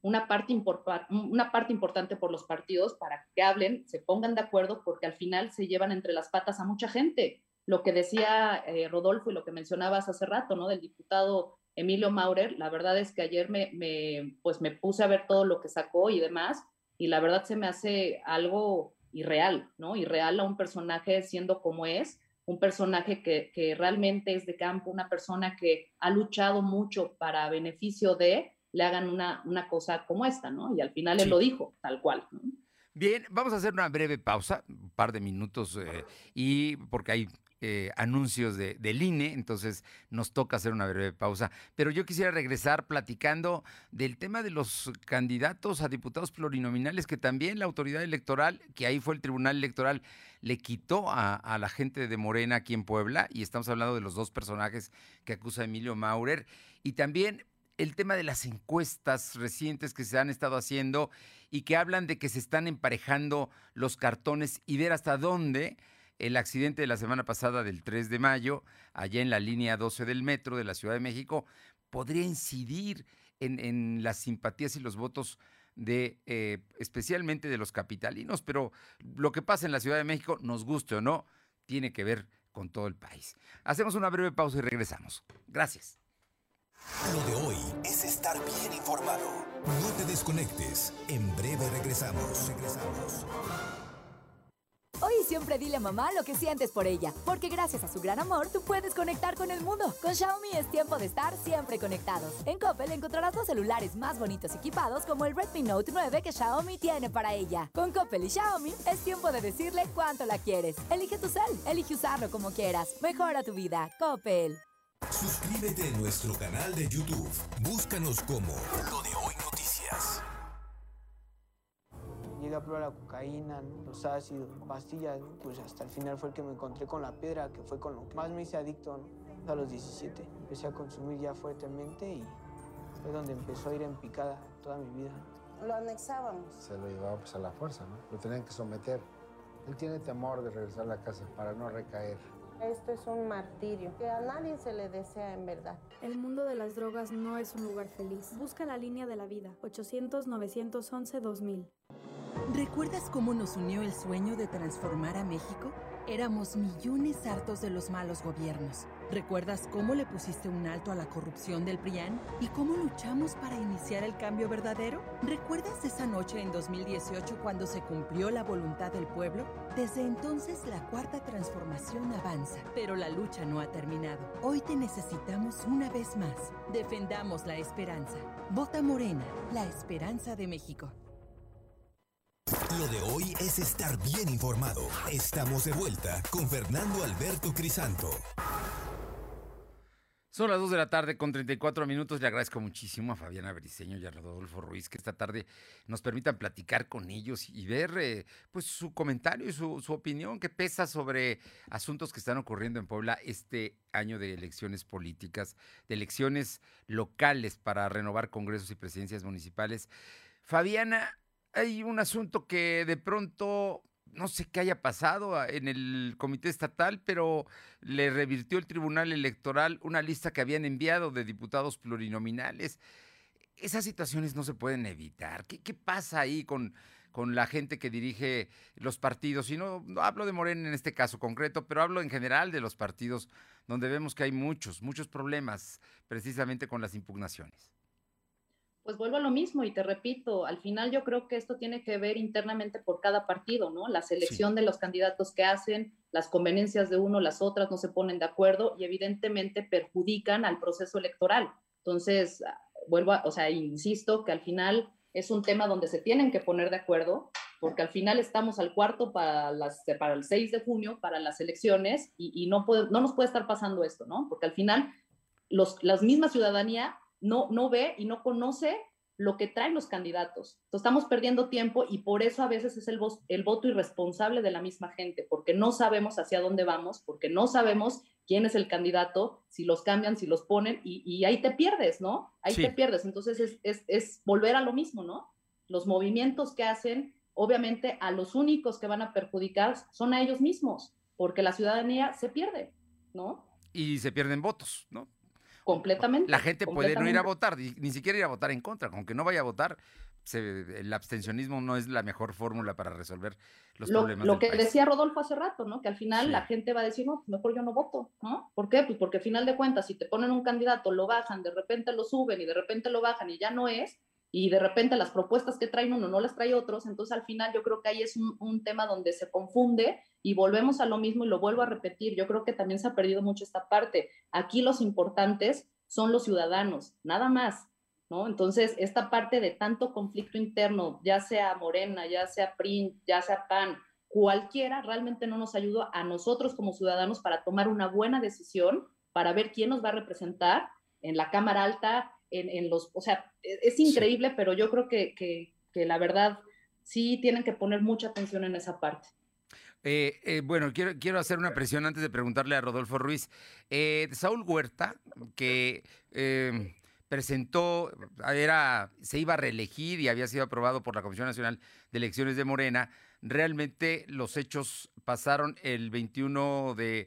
una, parte import, una parte importante por los partidos para que hablen, se pongan de acuerdo, porque al final se llevan entre las patas a mucha gente. Lo que decía eh, Rodolfo y lo que mencionabas hace rato, ¿no? Del diputado Emilio Maurer, la verdad es que ayer me, me, pues me puse a ver todo lo que sacó y demás, y la verdad se me hace algo irreal, ¿no? Irreal a un personaje siendo como es, un personaje que, que realmente es de campo, una persona que ha luchado mucho para beneficio de, le hagan una, una cosa como esta, ¿no? Y al final sí. Él lo dijo, tal cual, ¿no? Bien, vamos a hacer una breve pausa, un par de minutos, eh, y porque hay eh, anuncios de, del I N E, entonces nos toca hacer una breve pausa. Pero yo quisiera regresar platicando del tema de los candidatos a diputados plurinominales, que también la autoridad electoral, que ahí fue el Tribunal Electoral, le quitó a, a la gente de Morena aquí en Puebla, y estamos hablando de los dos personajes que acusa Emilio Maurer, y también el tema de las encuestas recientes que se han estado haciendo y que hablan de que se están emparejando los cartones y ver hasta dónde el accidente de la semana pasada del tres de mayo, allá en la línea doce del metro de la Ciudad de México, podría incidir en, en las simpatías y los votos de eh, especialmente de los capitalinos. Pero lo que pasa en la Ciudad de México, nos guste o no, tiene que ver con todo el país. Hacemos una breve pausa y regresamos. Gracias. Lo de hoy es estar bien informado. No te desconectes. En breve regresamos. Regresamos. Hoy siempre dile a mamá lo que sientes por ella, porque gracias a su gran amor, tú puedes conectar con el mundo. Con Xiaomi es tiempo de estar siempre conectados. En Coppel encontrarás los celulares más bonitos equipados, como el Redmi Note nueve que Xiaomi tiene para ella. Con Coppel y Xiaomi es tiempo de decirle cuánto la quieres. Elige tu cel, elige usarlo como quieras. Mejora tu vida. Coppel. Suscríbete a nuestro canal de YouTube. Búscanos como Lo de Hoy Noticias. Llegué a probar la cocaína, ¿no? Los ácidos, pastillas, ¿no? Pues hasta el final fue el que me encontré con la piedra, que fue con lo que más me hice adicto, ¿no? A los diecisiete. Empecé a consumir ya fuertemente y fue donde empezó a ir en picada toda mi vida. Lo anexábamos. Se lo llevaba pues a la fuerza, ¿no? Lo tenían que someter. Él tiene temor de regresar a la casa para no recaer. Esto es un martirio que a nadie se le desea en verdad. El mundo de las drogas no es un lugar feliz. Busca la línea de la vida, ochocientos, novecientos once, dos mil. ¿Recuerdas cómo nos unió el sueño de transformar a México? Éramos millones hartos de los malos gobiernos. ¿Recuerdas cómo le pusiste un alto a la corrupción del PRIAN y cómo luchamos para iniciar el cambio verdadero? ¿Recuerdas esa noche en dos mil dieciocho cuando se cumplió la voluntad del pueblo? Desde entonces la Cuarta Transformación avanza, pero la lucha no ha terminado. Hoy te necesitamos una vez más. Defendamos la esperanza. Vota Morena, la esperanza de México. Lo de hoy es estar bien informado. Estamos de vuelta con Fernando Alberto Crisanto. Son las dos de la tarde con treinta y cuatro minutos. Le agradezco muchísimo a Fabiana Briceño y a Rodolfo Ruiz que esta tarde nos permitan platicar con ellos y ver eh, pues su comentario y su, su opinión que pesa sobre asuntos que están ocurriendo en Puebla este año de elecciones políticas, de elecciones locales para renovar congresos y presidencias municipales. Fabiana, hay un asunto que de pronto no sé qué haya pasado en el comité estatal, pero le revirtió el Tribunal Electoral una lista que habían enviado de diputados plurinominales. Esas situaciones no se pueden evitar. ¿Qué, qué pasa ahí con, con la gente que dirige los partidos? Y no, no hablo de Morena en este caso concreto, pero hablo en general de los partidos, donde vemos que hay muchos, muchos problemas precisamente con las impugnaciones. pues vuelvo a lo mismo y te repito, al final yo creo que esto tiene que ver internamente por cada partido, ¿no? La selección sí. de los candidatos que hacen, las conveniencias de uno, las otras no se ponen de acuerdo y evidentemente perjudican al proceso electoral. Entonces, vuelvo a, o sea, insisto que al final es un tema donde se tienen que poner de acuerdo, porque al final estamos al cuarto para, las, para el seis de junio, para las elecciones, y, y no, puede, no nos puede estar pasando esto, ¿no? Porque al final los, la misma ciudadanía No, no ve y no conoce lo que traen los candidatos. Entonces estamos perdiendo tiempo y por eso a veces es el, vo- el voto irresponsable de la misma gente, porque no sabemos hacia dónde vamos, porque no sabemos quién es el candidato, si los cambian, si los ponen, y, y ahí te pierdes, ¿no? Ahí sí. te pierdes. Entonces es, es, es volver a lo mismo, ¿no? Los movimientos que hacen, obviamente a los únicos que van a perjudicar son a ellos mismos, porque la ciudadanía se pierde, ¿no? Y se pierden votos, ¿no? Completamente. La gente completamente. puede no ir a votar, ni siquiera ir a votar en contra. Con que no vaya a votar, se, el abstencionismo no es la mejor fórmula para resolver los lo, problemas. Lo del que país. Decía Rodolfo hace rato, ¿no? Que al final sí. la gente va a decir, no, mejor yo no voto, ¿no? ¿Por qué? Pues porque al final de cuentas, si te ponen un candidato, lo bajan, de repente lo suben y de repente lo bajan y ya no es, y de repente las propuestas que traen uno no las trae otros, entonces al final yo creo que ahí es un, un tema donde se confunde y volvemos a lo mismo y lo vuelvo a repetir. Yo creo que también se ha perdido mucho esta parte. Aquí los importantes son los ciudadanos, nada más, ¿no? Entonces esta parte de tanto conflicto interno, ya sea Morena, ya sea P R I, ya sea P A N, cualquiera, realmente no nos ayudó a nosotros como ciudadanos para tomar una buena decisión, para ver quién nos va a representar en la Cámara Alta, En, en los, o sea, es increíble, sí. pero yo creo que, que, que la verdad sí tienen que poner mucha atención en esa parte. Eh, eh, bueno, quiero, quiero hacer una presión antes de preguntarle a Rodolfo Ruiz. Eh, Saúl Huerta, que eh, presentó, era, se iba a reelegir y había sido aprobado por la Comisión Nacional de Elecciones de Morena, realmente los hechos pasaron el veintiuno de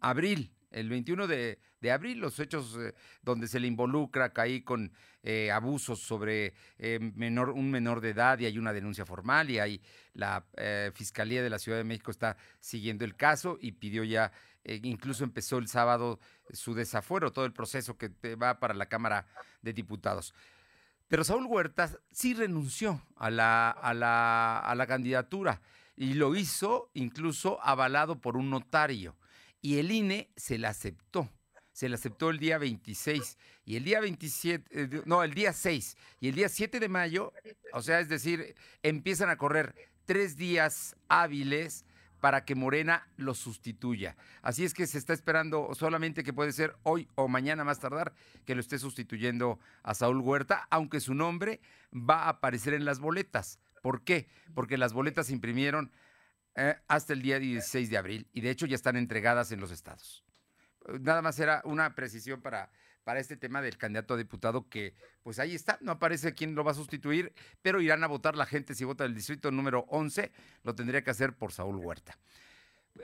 abril. El veintiuno de abril, los hechos eh, donde se le involucra, caí con eh, abusos sobre eh, menor, un menor de edad y hay una denuncia formal y hay la eh, Fiscalía de la Ciudad de México está siguiendo el caso y pidió ya, eh, incluso empezó el sábado su desafuero, todo el proceso que va para la Cámara de Diputados. Pero Saúl Huerta sí renunció a la, a la, a la candidatura y lo hizo incluso avalado por un notario. Y el I N E se la aceptó, se la aceptó el día veintiséis y el día veintisiete, no, el día seis y el día siete de mayo, o sea, es decir, empiezan a correr tres días hábiles para que Morena lo sustituya. Así es que se está esperando solamente que puede ser hoy o mañana más tardar que lo esté sustituyendo a Saúl Huerta, aunque su nombre va a aparecer en las boletas. ¿Por qué? Porque las boletas se imprimieron Eh, hasta el día dieciséis de abril y de hecho ya están entregadas en los estados. Nada más era una precisión para, para este tema del candidato a diputado que pues ahí está, no aparece quién lo va a sustituir, pero irán a votar la gente. Si vota el distrito número once, lo tendría que hacer por Saúl Huerta.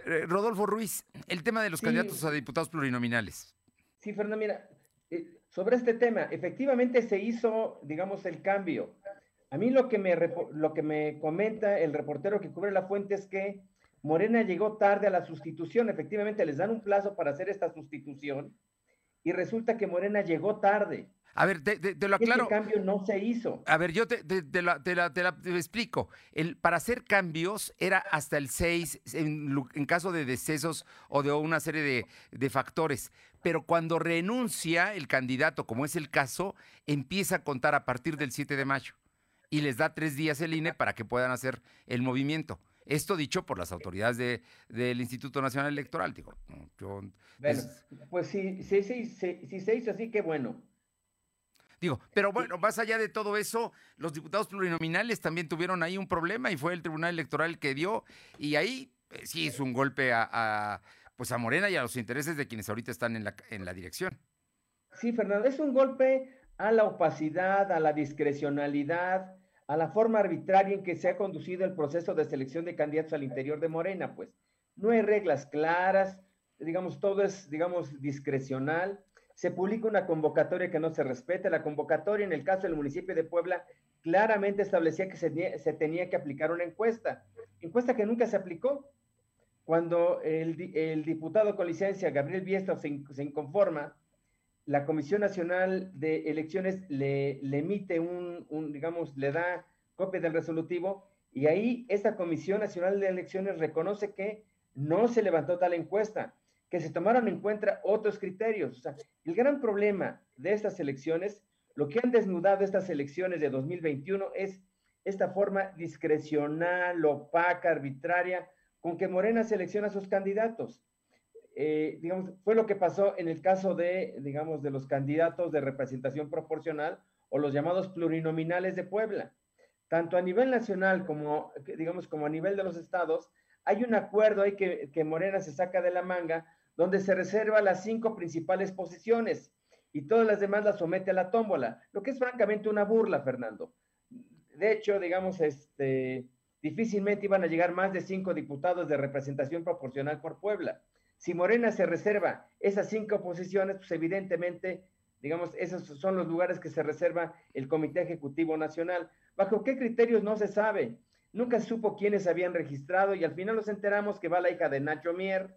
Eh, Rodolfo Ruiz, el tema de los sí. candidatos a diputados plurinominales. Sí, Fernando, mira, eh, sobre este tema, efectivamente se hizo, digamos, el cambio. A mí lo que, me, lo que me comenta el reportero que cubre la fuente es que Morena llegó tarde a la sustitución. Efectivamente, les dan un plazo para hacer esta sustitución y resulta que Morena llegó tarde. A ver, te, te, te lo aclaro. Ese cambio no se hizo. A ver, yo te, te, te, la, te, la, te la te explico. El, para hacer cambios era hasta el seis en, en caso de decesos o de una serie de, de factores. Pero cuando renuncia el candidato, como es el caso, empieza a contar a partir del siete de mayo. Y les da tres días el I N E para que puedan hacer el movimiento. Esto dicho por las autoridades de, del Instituto Nacional Electoral. Digo, yo, bueno, es... pues sí, sí, sí, sí, sí se hizo así, qué bueno. Digo, pero bueno, más allá de todo eso, los diputados plurinominales también tuvieron ahí un problema y fue el Tribunal Electoral que dio, y ahí eh, sí hizo un golpe a, a, pues a Morena y a los intereses de quienes ahorita están en la, en la dirección. Sí, Fernando, es un golpe a la opacidad, a la discrecionalidad, a la forma arbitraria en que se ha conducido el proceso de selección de candidatos al interior de Morena, pues. No hay reglas claras, digamos, todo es, digamos, discrecional. Se publica una convocatoria que no se respeta. La convocatoria, en el caso del municipio de Puebla, claramente establecía que se, se tenía que aplicar una encuesta. Encuesta que nunca se aplicó. Cuando el, el diputado con licencia, Gabriel Biestro, se, se inconforma, la Comisión Nacional de Elecciones le, le emite un, un, digamos, le da copia del resolutivo, y ahí esta Comisión Nacional de Elecciones reconoce que no se levantó tal encuesta, que se tomaron en cuenta otros criterios. O sea, el gran problema de estas elecciones, lo que han desnudado estas elecciones de dos mil veintiuno, es esta forma discrecional, opaca, arbitraria, con que Morena selecciona a sus candidatos. Eh, digamos, fue lo que pasó en el caso de, digamos, de los candidatos de representación proporcional o los llamados plurinominales de Puebla. Tanto a nivel nacional como, digamos, como a nivel de los estados, hay un acuerdo ahí que, que Morena se saca de la manga, donde se reserva las cinco principales posiciones y todas las demás las somete a la tómbola, lo que es francamente una burla, Fernando. De hecho, digamos, este, difícilmente iban a llegar más de cinco diputados de representación proporcional por Puebla. Si Morena se reserva esas cinco posiciones, pues evidentemente, digamos, esos son los lugares que se reserva el Comité Ejecutivo Nacional. ¿Bajo qué criterios? No se sabe. Nunca supo quiénes habían registrado y al final nos enteramos que va la hija de Nacho Mier,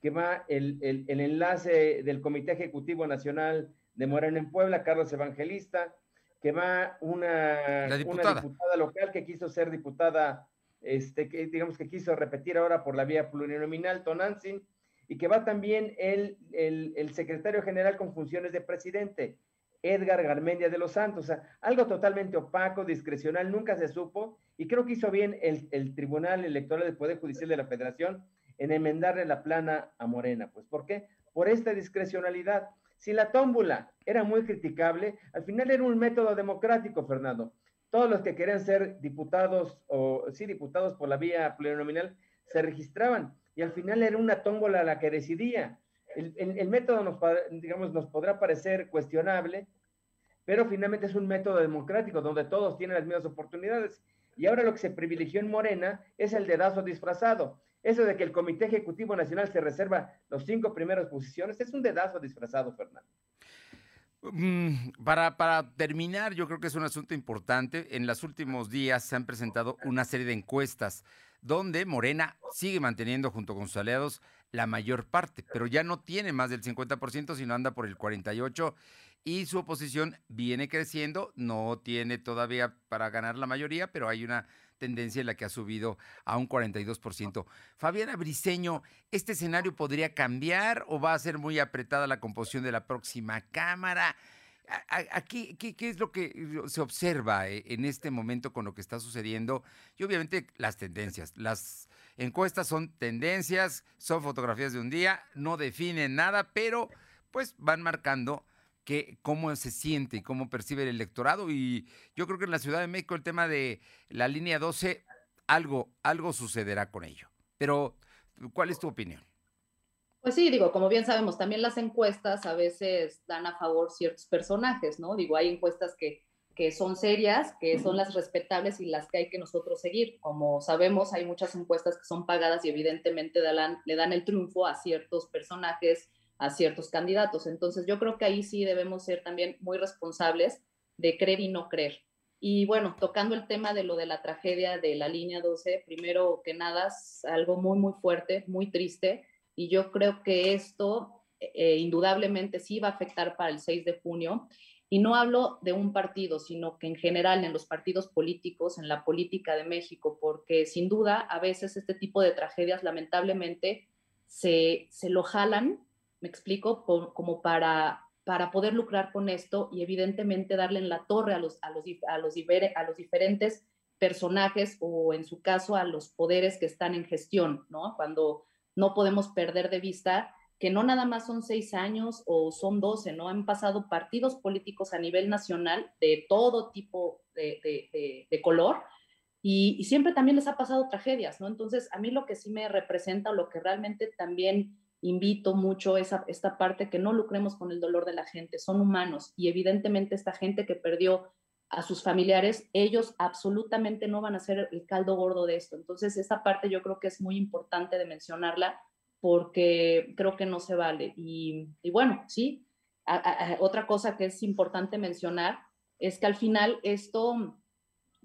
que va el, el, el enlace del Comité Ejecutivo Nacional de Morena en Puebla, Carlos Evangelista, que va una diputada. una diputada local que quiso ser diputada, este, que, digamos que quiso repetir ahora por la vía plurinominal, Tonantzin, y que va también el, el, el secretario general con funciones de presidente, Edgar Garmendia de los Santos. O sea, algo totalmente opaco, discrecional, nunca se supo, y creo que hizo bien el, el Tribunal Electoral del Poder Judicial de la Federación en enmendarle la plana a Morena. Pues, ¿por qué? Por esta discrecionalidad. Si la tómbola era muy criticable, al final era un método democrático, Fernando. Todos los que querían ser diputados, o sí, diputados por la vía plurinominal, se registraban, y al final era una tómbola la que decidía. El, el, el método, nos, digamos, nos podrá parecer cuestionable, pero finalmente es un método democrático donde todos tienen las mismas oportunidades. Y ahora lo que se privilegió en Morena es el dedazo disfrazado. Eso de que el Comité Ejecutivo Nacional se reserva los cinco primeras posiciones es un dedazo disfrazado, Fernando. Para, para terminar, yo creo que es un asunto importante. En los últimos días se han presentado una serie de encuestas donde Morena sigue manteniendo junto con sus aliados la mayor parte, pero ya no tiene más del cincuenta por ciento, sino anda por el cuarenta y ocho por ciento, y su oposición viene creciendo, no tiene todavía para ganar la mayoría, pero hay una tendencia en la que ha subido a un cuarenta y dos por ciento. Fabiana Briceño, ¿este escenario podría cambiar o va a ser muy apretada la composición de la próxima Cámara? Aquí, ¿qué, qué es lo que se observa en este momento con lo que está sucediendo? Y obviamente las tendencias, las encuestas son tendencias, son fotografías de un día, no definen nada, pero pues van marcando que cómo se siente y cómo percibe el electorado. Y yo creo que en la Ciudad de México el tema de la línea doce, algo, algo sucederá con ello. Pero, ¿cuál es tu opinión? Pues sí, digo, como bien sabemos, también las encuestas a veces dan a favor ciertos personajes, ¿no? Digo, hay encuestas que, que son serias, que son las respetables y las que hay que nosotros seguir. Como sabemos, hay muchas encuestas que son pagadas y evidentemente dan, le dan el triunfo a ciertos personajes, a ciertos candidatos. Entonces, yo creo que ahí sí debemos ser también muy responsables de creer y no creer. Y bueno, tocando el tema de lo de la tragedia de la línea doce, primero que nada, es algo muy, muy fuerte, muy triste. Y yo creo que esto eh, indudablemente sí va a afectar para el seis de junio. Y no hablo de un partido, sino que en general en los partidos políticos, en la política de México, porque sin duda a veces este tipo de tragedias lamentablemente se, se lo jalan, me explico, por, como para, para poder lucrar con esto y evidentemente darle en la torre a los, a los, a los, a los diferentes personajes o en su caso a los poderes que están en gestión, ¿no? Cuando... No podemos perder de vista que no nada más son seis años o son doce, ¿no? Han pasado partidos políticos a nivel nacional de todo tipo de, de, de, de color y, y siempre también les ha pasado tragedias, ¿no? Entonces, a mí lo que sí me representa o lo que realmente también invito mucho es a esta parte que no lucremos con el dolor de la gente, son humanos y evidentemente esta gente que perdió a sus familiares, ellos absolutamente no van a ser el caldo gordo de esto. Entonces, esta parte yo creo que es muy importante de mencionarla porque creo que no se vale. Y, y bueno, sí, a, a, otra cosa que es importante mencionar es que al final esto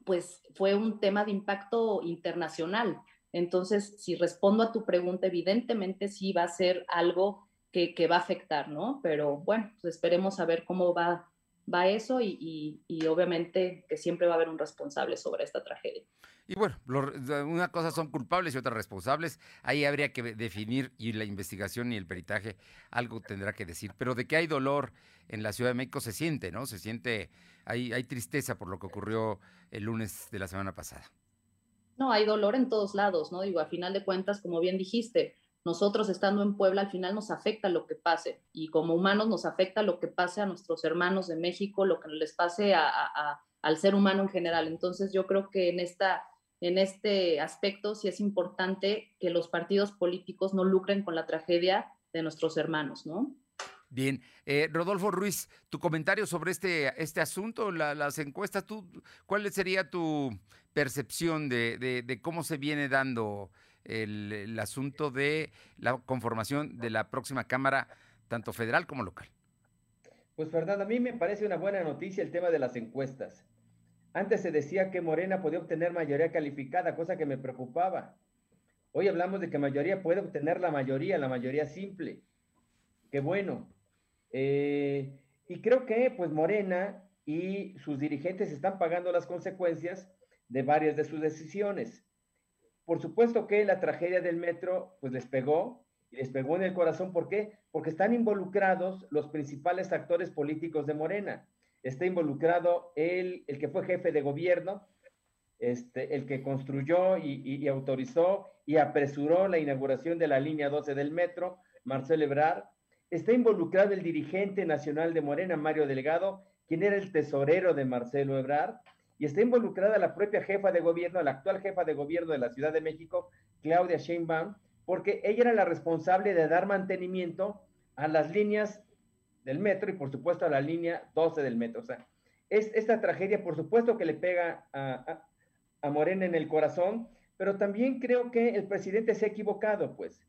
pues fue un tema de impacto internacional. Entonces, si respondo a tu pregunta, evidentemente sí va a ser algo que, que va a afectar, ¿no? Pero bueno, pues esperemos a ver cómo va, va eso y, y, y obviamente que siempre va a haber un responsable sobre esta tragedia. Y bueno, lo, una cosa son culpables y otra responsables. Ahí habría que definir, y la investigación y el peritaje algo tendrá que decir. Pero de que hay dolor en la Ciudad de México se siente, ¿no? Se siente, hay, hay tristeza por lo que ocurrió el lunes de la semana pasada. No, hay dolor en todos lados, ¿no? Digo, a final de cuentas, como bien dijiste, nosotros estando en Puebla al final nos afecta lo que pase, y como humanos nos afecta lo que pase a nuestros hermanos de México, lo que les pase a, a, a, al ser humano en general. Entonces yo creo que en esta... En este aspecto sí es importante que los partidos políticos no lucren con la tragedia de nuestros hermanos, ¿no? Bien. Eh, Rodolfo Ruiz, tu comentario sobre este, este asunto, la, las encuestas, tú, ¿cuál sería tu percepción de, de, de cómo se viene dando el, el asunto de la conformación de la próxima Cámara, tanto federal como local? Pues, Fernando, a mí me parece una buena noticia el tema de las encuestas. Antes se decía que Morena podía obtener mayoría calificada, cosa que me preocupaba. Hoy hablamos de que mayoría puede obtener la mayoría, la mayoría simple. Qué bueno. Eh, y creo que pues Morena y sus dirigentes están pagando las consecuencias de varias de sus decisiones. Por supuesto que la tragedia del metro pues les pegó, y les pegó en el corazón. ¿Por qué? Porque están involucrados los principales actores políticos de Morena. Está involucrado el, el que fue jefe de gobierno, este, el que construyó y, y, y autorizó y apresuró la inauguración de la línea doce del metro, Marcelo Ebrard. Está involucrado el dirigente nacional de Morena, Mario Delgado, quien era el tesorero de Marcelo Ebrard. Y está involucrada la propia jefa de gobierno, la actual jefa de gobierno de la Ciudad de México, Claudia Sheinbaum, porque ella era la responsable de dar mantenimiento a las líneas del metro y por supuesto a la línea doce del metro. O sea, es esta tragedia por supuesto que le pega a, a, a Morena en el corazón, pero también creo que el presidente se ha equivocado, pues.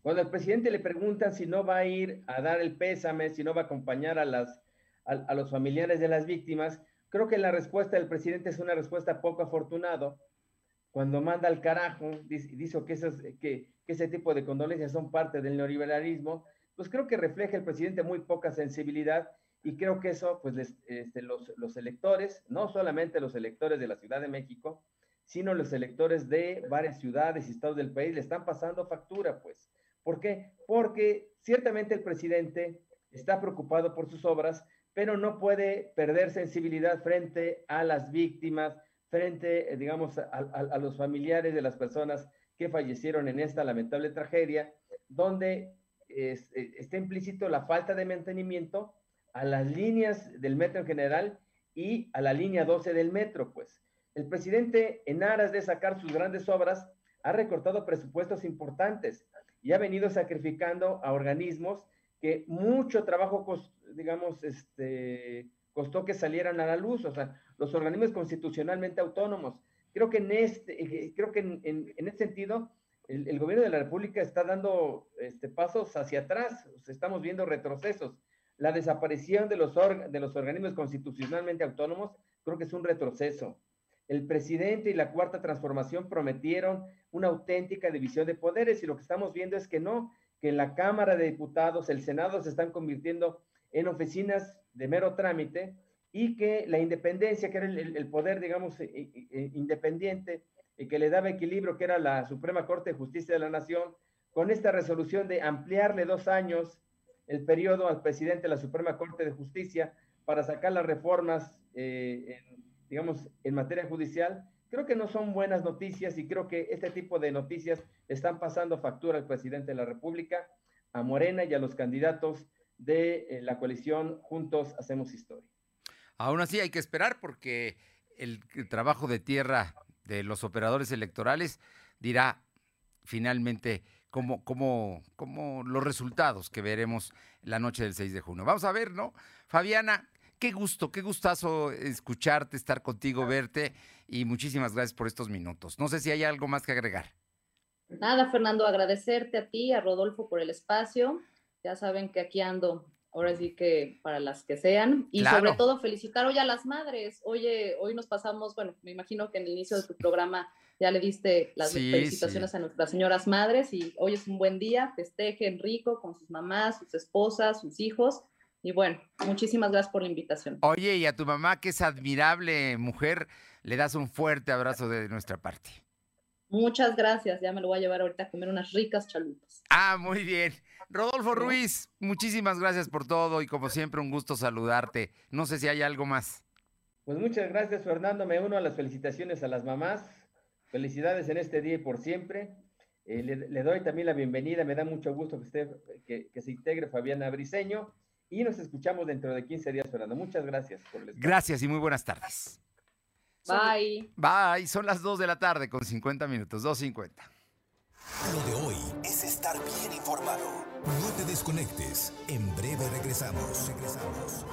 Cuando al presidente le preguntan si no va a ir a dar el pésame, si no va a acompañar a, las, a, a los familiares de las víctimas, creo que la respuesta del presidente es una respuesta poco afortunada. Cuando manda al carajo, dice, dice que, esos, que, que ese tipo de condolencias son parte del neoliberalismo, pues creo que refleja el presidente muy poca sensibilidad, y creo que eso, pues les, este, los, los electores, no solamente los electores de la Ciudad de México, sino los electores de varias ciudades y estados del país, le están pasando factura, pues. ¿Por qué? Porque ciertamente el presidente está preocupado por sus obras, pero no puede perder sensibilidad frente a las víctimas, frente, digamos, a, a, a los familiares de las personas que fallecieron en esta lamentable tragedia, donde Es, está implícito la falta de mantenimiento a las líneas del metro en general y a la línea doce del metro, pues. El presidente, en aras de sacar sus grandes obras, ha recortado presupuestos importantes y ha venido sacrificando a organismos que mucho trabajo, cost, digamos, este, costó que salieran a la luz, o sea, los organismos constitucionalmente autónomos. Creo que en este, creo que en, en, en este sentido, El, el gobierno de la República está dando este, pasos hacia atrás, estamos viendo retrocesos. La desaparición de los, orga, de los organismos constitucionalmente autónomos creo que es un retroceso. El presidente y la Cuarta Transformación prometieron una auténtica división de poderes, y lo que estamos viendo es que no, que la Cámara de Diputados, el Senado se están convirtiendo en oficinas de mero trámite, y que la independencia, que era el, el poder, digamos, independiente, y que le daba equilibrio, que era la Suprema Corte de Justicia de la Nación, con esta resolución de ampliarle dos años el periodo al presidente de la Suprema Corte de Justicia para sacar las reformas, eh, en, digamos, en materia judicial, creo que no son buenas noticias, y creo que este tipo de noticias están pasando factura al presidente de la República, a Morena y a los candidatos de eh, la coalición Juntos Hacemos Historia. Aún así hay que esperar, porque el, el trabajo de tierra de los operadores electorales dirá finalmente cómo, cómo, cómo los resultados que veremos la noche del seis de junio. Vamos a ver, ¿no? Fabiana, qué gusto, qué gustazo escucharte, estar contigo, verte, y muchísimas gracias por estos minutos. No sé si hay algo más que agregar. Nada, Fernando, agradecerte a ti, a Rodolfo por el espacio. Ya saben que aquí ando, ahora sí que para las que sean, y claro, sobre todo felicitar hoy a las madres. Oye, hoy nos pasamos, bueno, me imagino que en el inicio de tu programa Ya le diste las sí, felicitaciones sí. a nuestras señoras madres y hoy es un buen día, festejen rico con sus mamás, sus esposas, sus hijos. Y bueno, muchísimas gracias por la invitación. Oye, y a tu mamá, que es admirable mujer, le das un fuerte abrazo de nuestra parte. Muchas gracias, ya me lo voy a llevar ahorita a comer unas ricas chalupas. Ah, muy bien. Rodolfo Ruiz, muchísimas gracias por todo y como siempre un gusto saludarte. No sé si hay algo más. Pues muchas gracias, Fernando, me uno a las felicitaciones a las mamás. Felicidades en este día y por siempre. Eh, le, le doy también la bienvenida, me da mucho gusto que, usted, que, que se integre Fabiana Briceño y nos escuchamos dentro de quince días, Fernando. Muchas gracias por el espacio. Gracias y muy buenas tardes. Bye. Bye. Son las dos de la tarde con cincuenta minutos, dos cincuenta. Lo de hoy es estar bien informado. No te desconectes. En breve regresamos. Regresamos.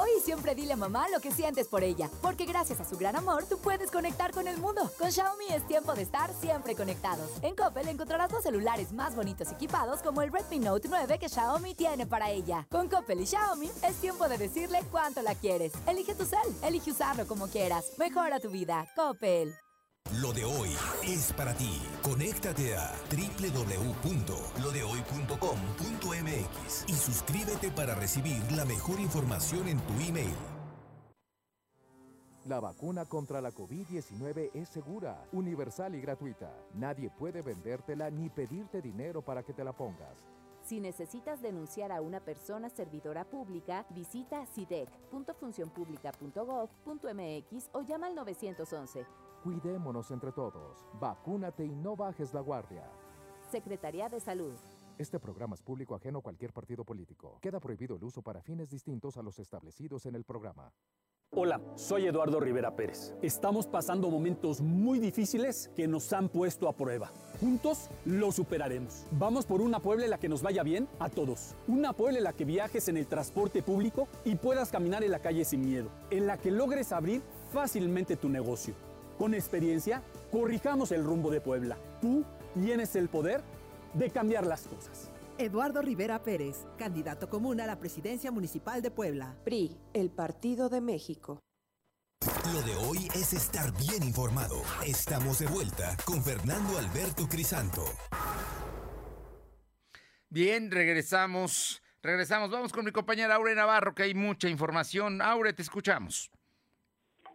Hoy siempre dile a mamá lo que sientes por ella, porque gracias a su gran amor, tú puedes conectar con el mundo. Con Xiaomi es tiempo de estar siempre conectados. En Coppel encontrarás los celulares más bonitos equipados como el Redmi Note nueve que Xiaomi tiene para ella. Con Coppel y Xiaomi es tiempo de decirle cuánto la quieres. Elige tu cel, elige usarlo como quieras. Mejora tu vida, Coppel. Lo de hoy es para ti. Conéctate a doble u doble u doble u punto lo de hoy punto com punto m x y suscríbete para recibir la mejor información en tu email. La vacuna contra la COVID diecinueve es segura, universal y gratuita. Nadie puede vendértela ni pedirte dinero para que te la pongas. Si necesitas denunciar a una persona servidora pública, visita sidec punto función pública punto gov punto m x o llama al nueve once. Cuidémonos entre todos. Vacúnate y no bajes la guardia. Secretaría de Salud. Este programa es público ajeno a cualquier partido político. Queda prohibido el uso para fines distintos a los establecidos en el programa. Hola, soy Eduardo Rivera Pérez. Estamos pasando momentos muy difíciles que nos han puesto a prueba. Juntos lo superaremos. Vamos por una Puebla en la que nos vaya bien a todos. Una Puebla en la que viajes en el transporte público y puedas caminar en la calle sin miedo. En la que logres abrir fácilmente tu negocio. Con experiencia, corrijamos el rumbo de Puebla. Tú tienes el poder de cambiar las cosas. Eduardo Rivera Pérez, candidato común a la presidencia municipal de Puebla. P R I, el Partido de México. Lo de hoy es estar bien informado. Estamos de vuelta con Fernando Alberto Crisanto. Bien, regresamos. Regresamos. Vamos con mi compañera Aure Navarro, que hay mucha información. Aure, te escuchamos.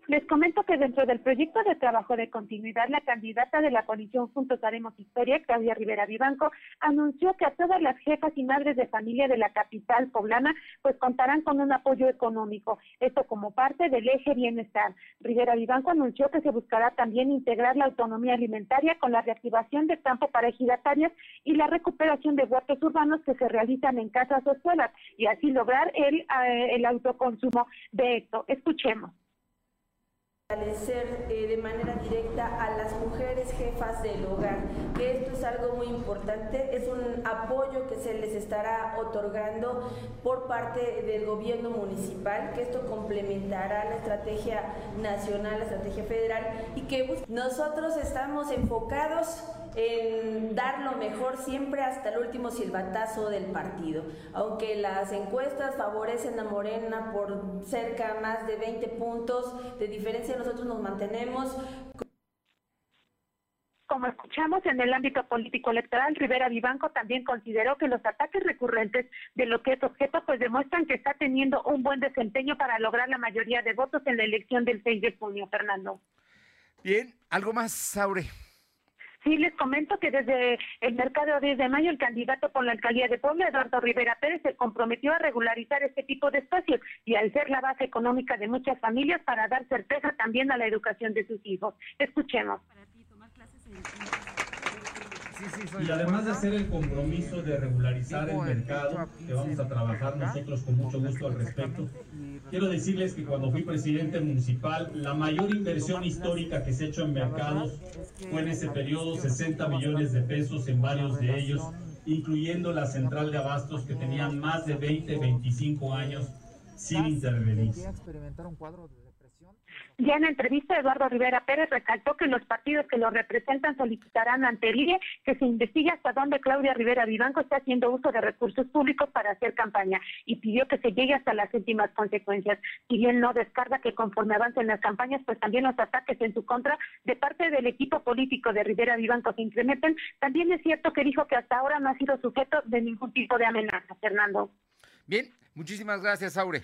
Les comento que dentro del proyecto de trabajo de continuidad, la candidata de la coalición Juntos Haremos Historia, Claudia Rivera Vivanco, anunció que a todas las jefas y madres de familia de la capital poblana, pues contarán con un apoyo económico, esto como parte del eje bienestar. Rivera Vivanco anunció que se buscará también integrar la autonomía alimentaria con la reactivación de campo para ejidatarias y la recuperación de huertos urbanos que se realizan en casas o escuelas, y así lograr el, el autoconsumo de esto. Escuchemos. Fortalecer de manera directa a las mujeres jefas del hogar, que esto es algo muy importante, es un apoyo que se les estará otorgando por parte del gobierno municipal, que esto complementará la estrategia nacional, la estrategia federal, y que nosotros estamos enfocados en dar lo mejor siempre hasta el último silbatazo del partido. Aunque las encuestas favorecen a Morena por cerca más de veinte puntos de diferencia, nosotros nos mantenemos. Como escuchamos en el ámbito político electoral, Rivera Vivanco también consideró que los ataques recurrentes de lo que es objeto pues demuestran que está teniendo un buen desempeño para lograr la mayoría de votos en la elección del seis de junio, Fernando. Bien, ¿algo más, Aure? Sí, les comento que desde el mercado diez de mayo el candidato por la alcaldía de Puebla, Eduardo Rivera Pérez, se comprometió a regularizar este tipo de espacios y al ser la base económica de muchas familias para dar certeza también a la educación de sus hijos. Escuchemos. Y además de hacer el compromiso de regularizar el mercado, que vamos a trabajar nosotros con mucho gusto al respecto, quiero decirles que cuando fui presidente municipal, la mayor inversión histórica que se ha hecho en mercados fue en ese periodo, sesenta millones de pesos en varios de ellos, incluyendo la central de abastos que tenía más de veinte, veinticinco años sin intervenir. Ya en la entrevista, Eduardo Rivera Pérez recalcó que los partidos que lo representan solicitarán ante el I N E que se investigue hasta dónde Claudia Rivera Vivanco está haciendo uso de recursos públicos para hacer campaña y pidió que se llegue hasta las últimas consecuencias. Si bien no descarga que conforme avancen las campañas, pues también los ataques en su contra de parte del equipo político de Rivera Vivanco se incrementen, también es cierto que dijo que hasta ahora no ha sido sujeto de ningún tipo de amenaza, Fernando. Bien, muchísimas gracias, Aure.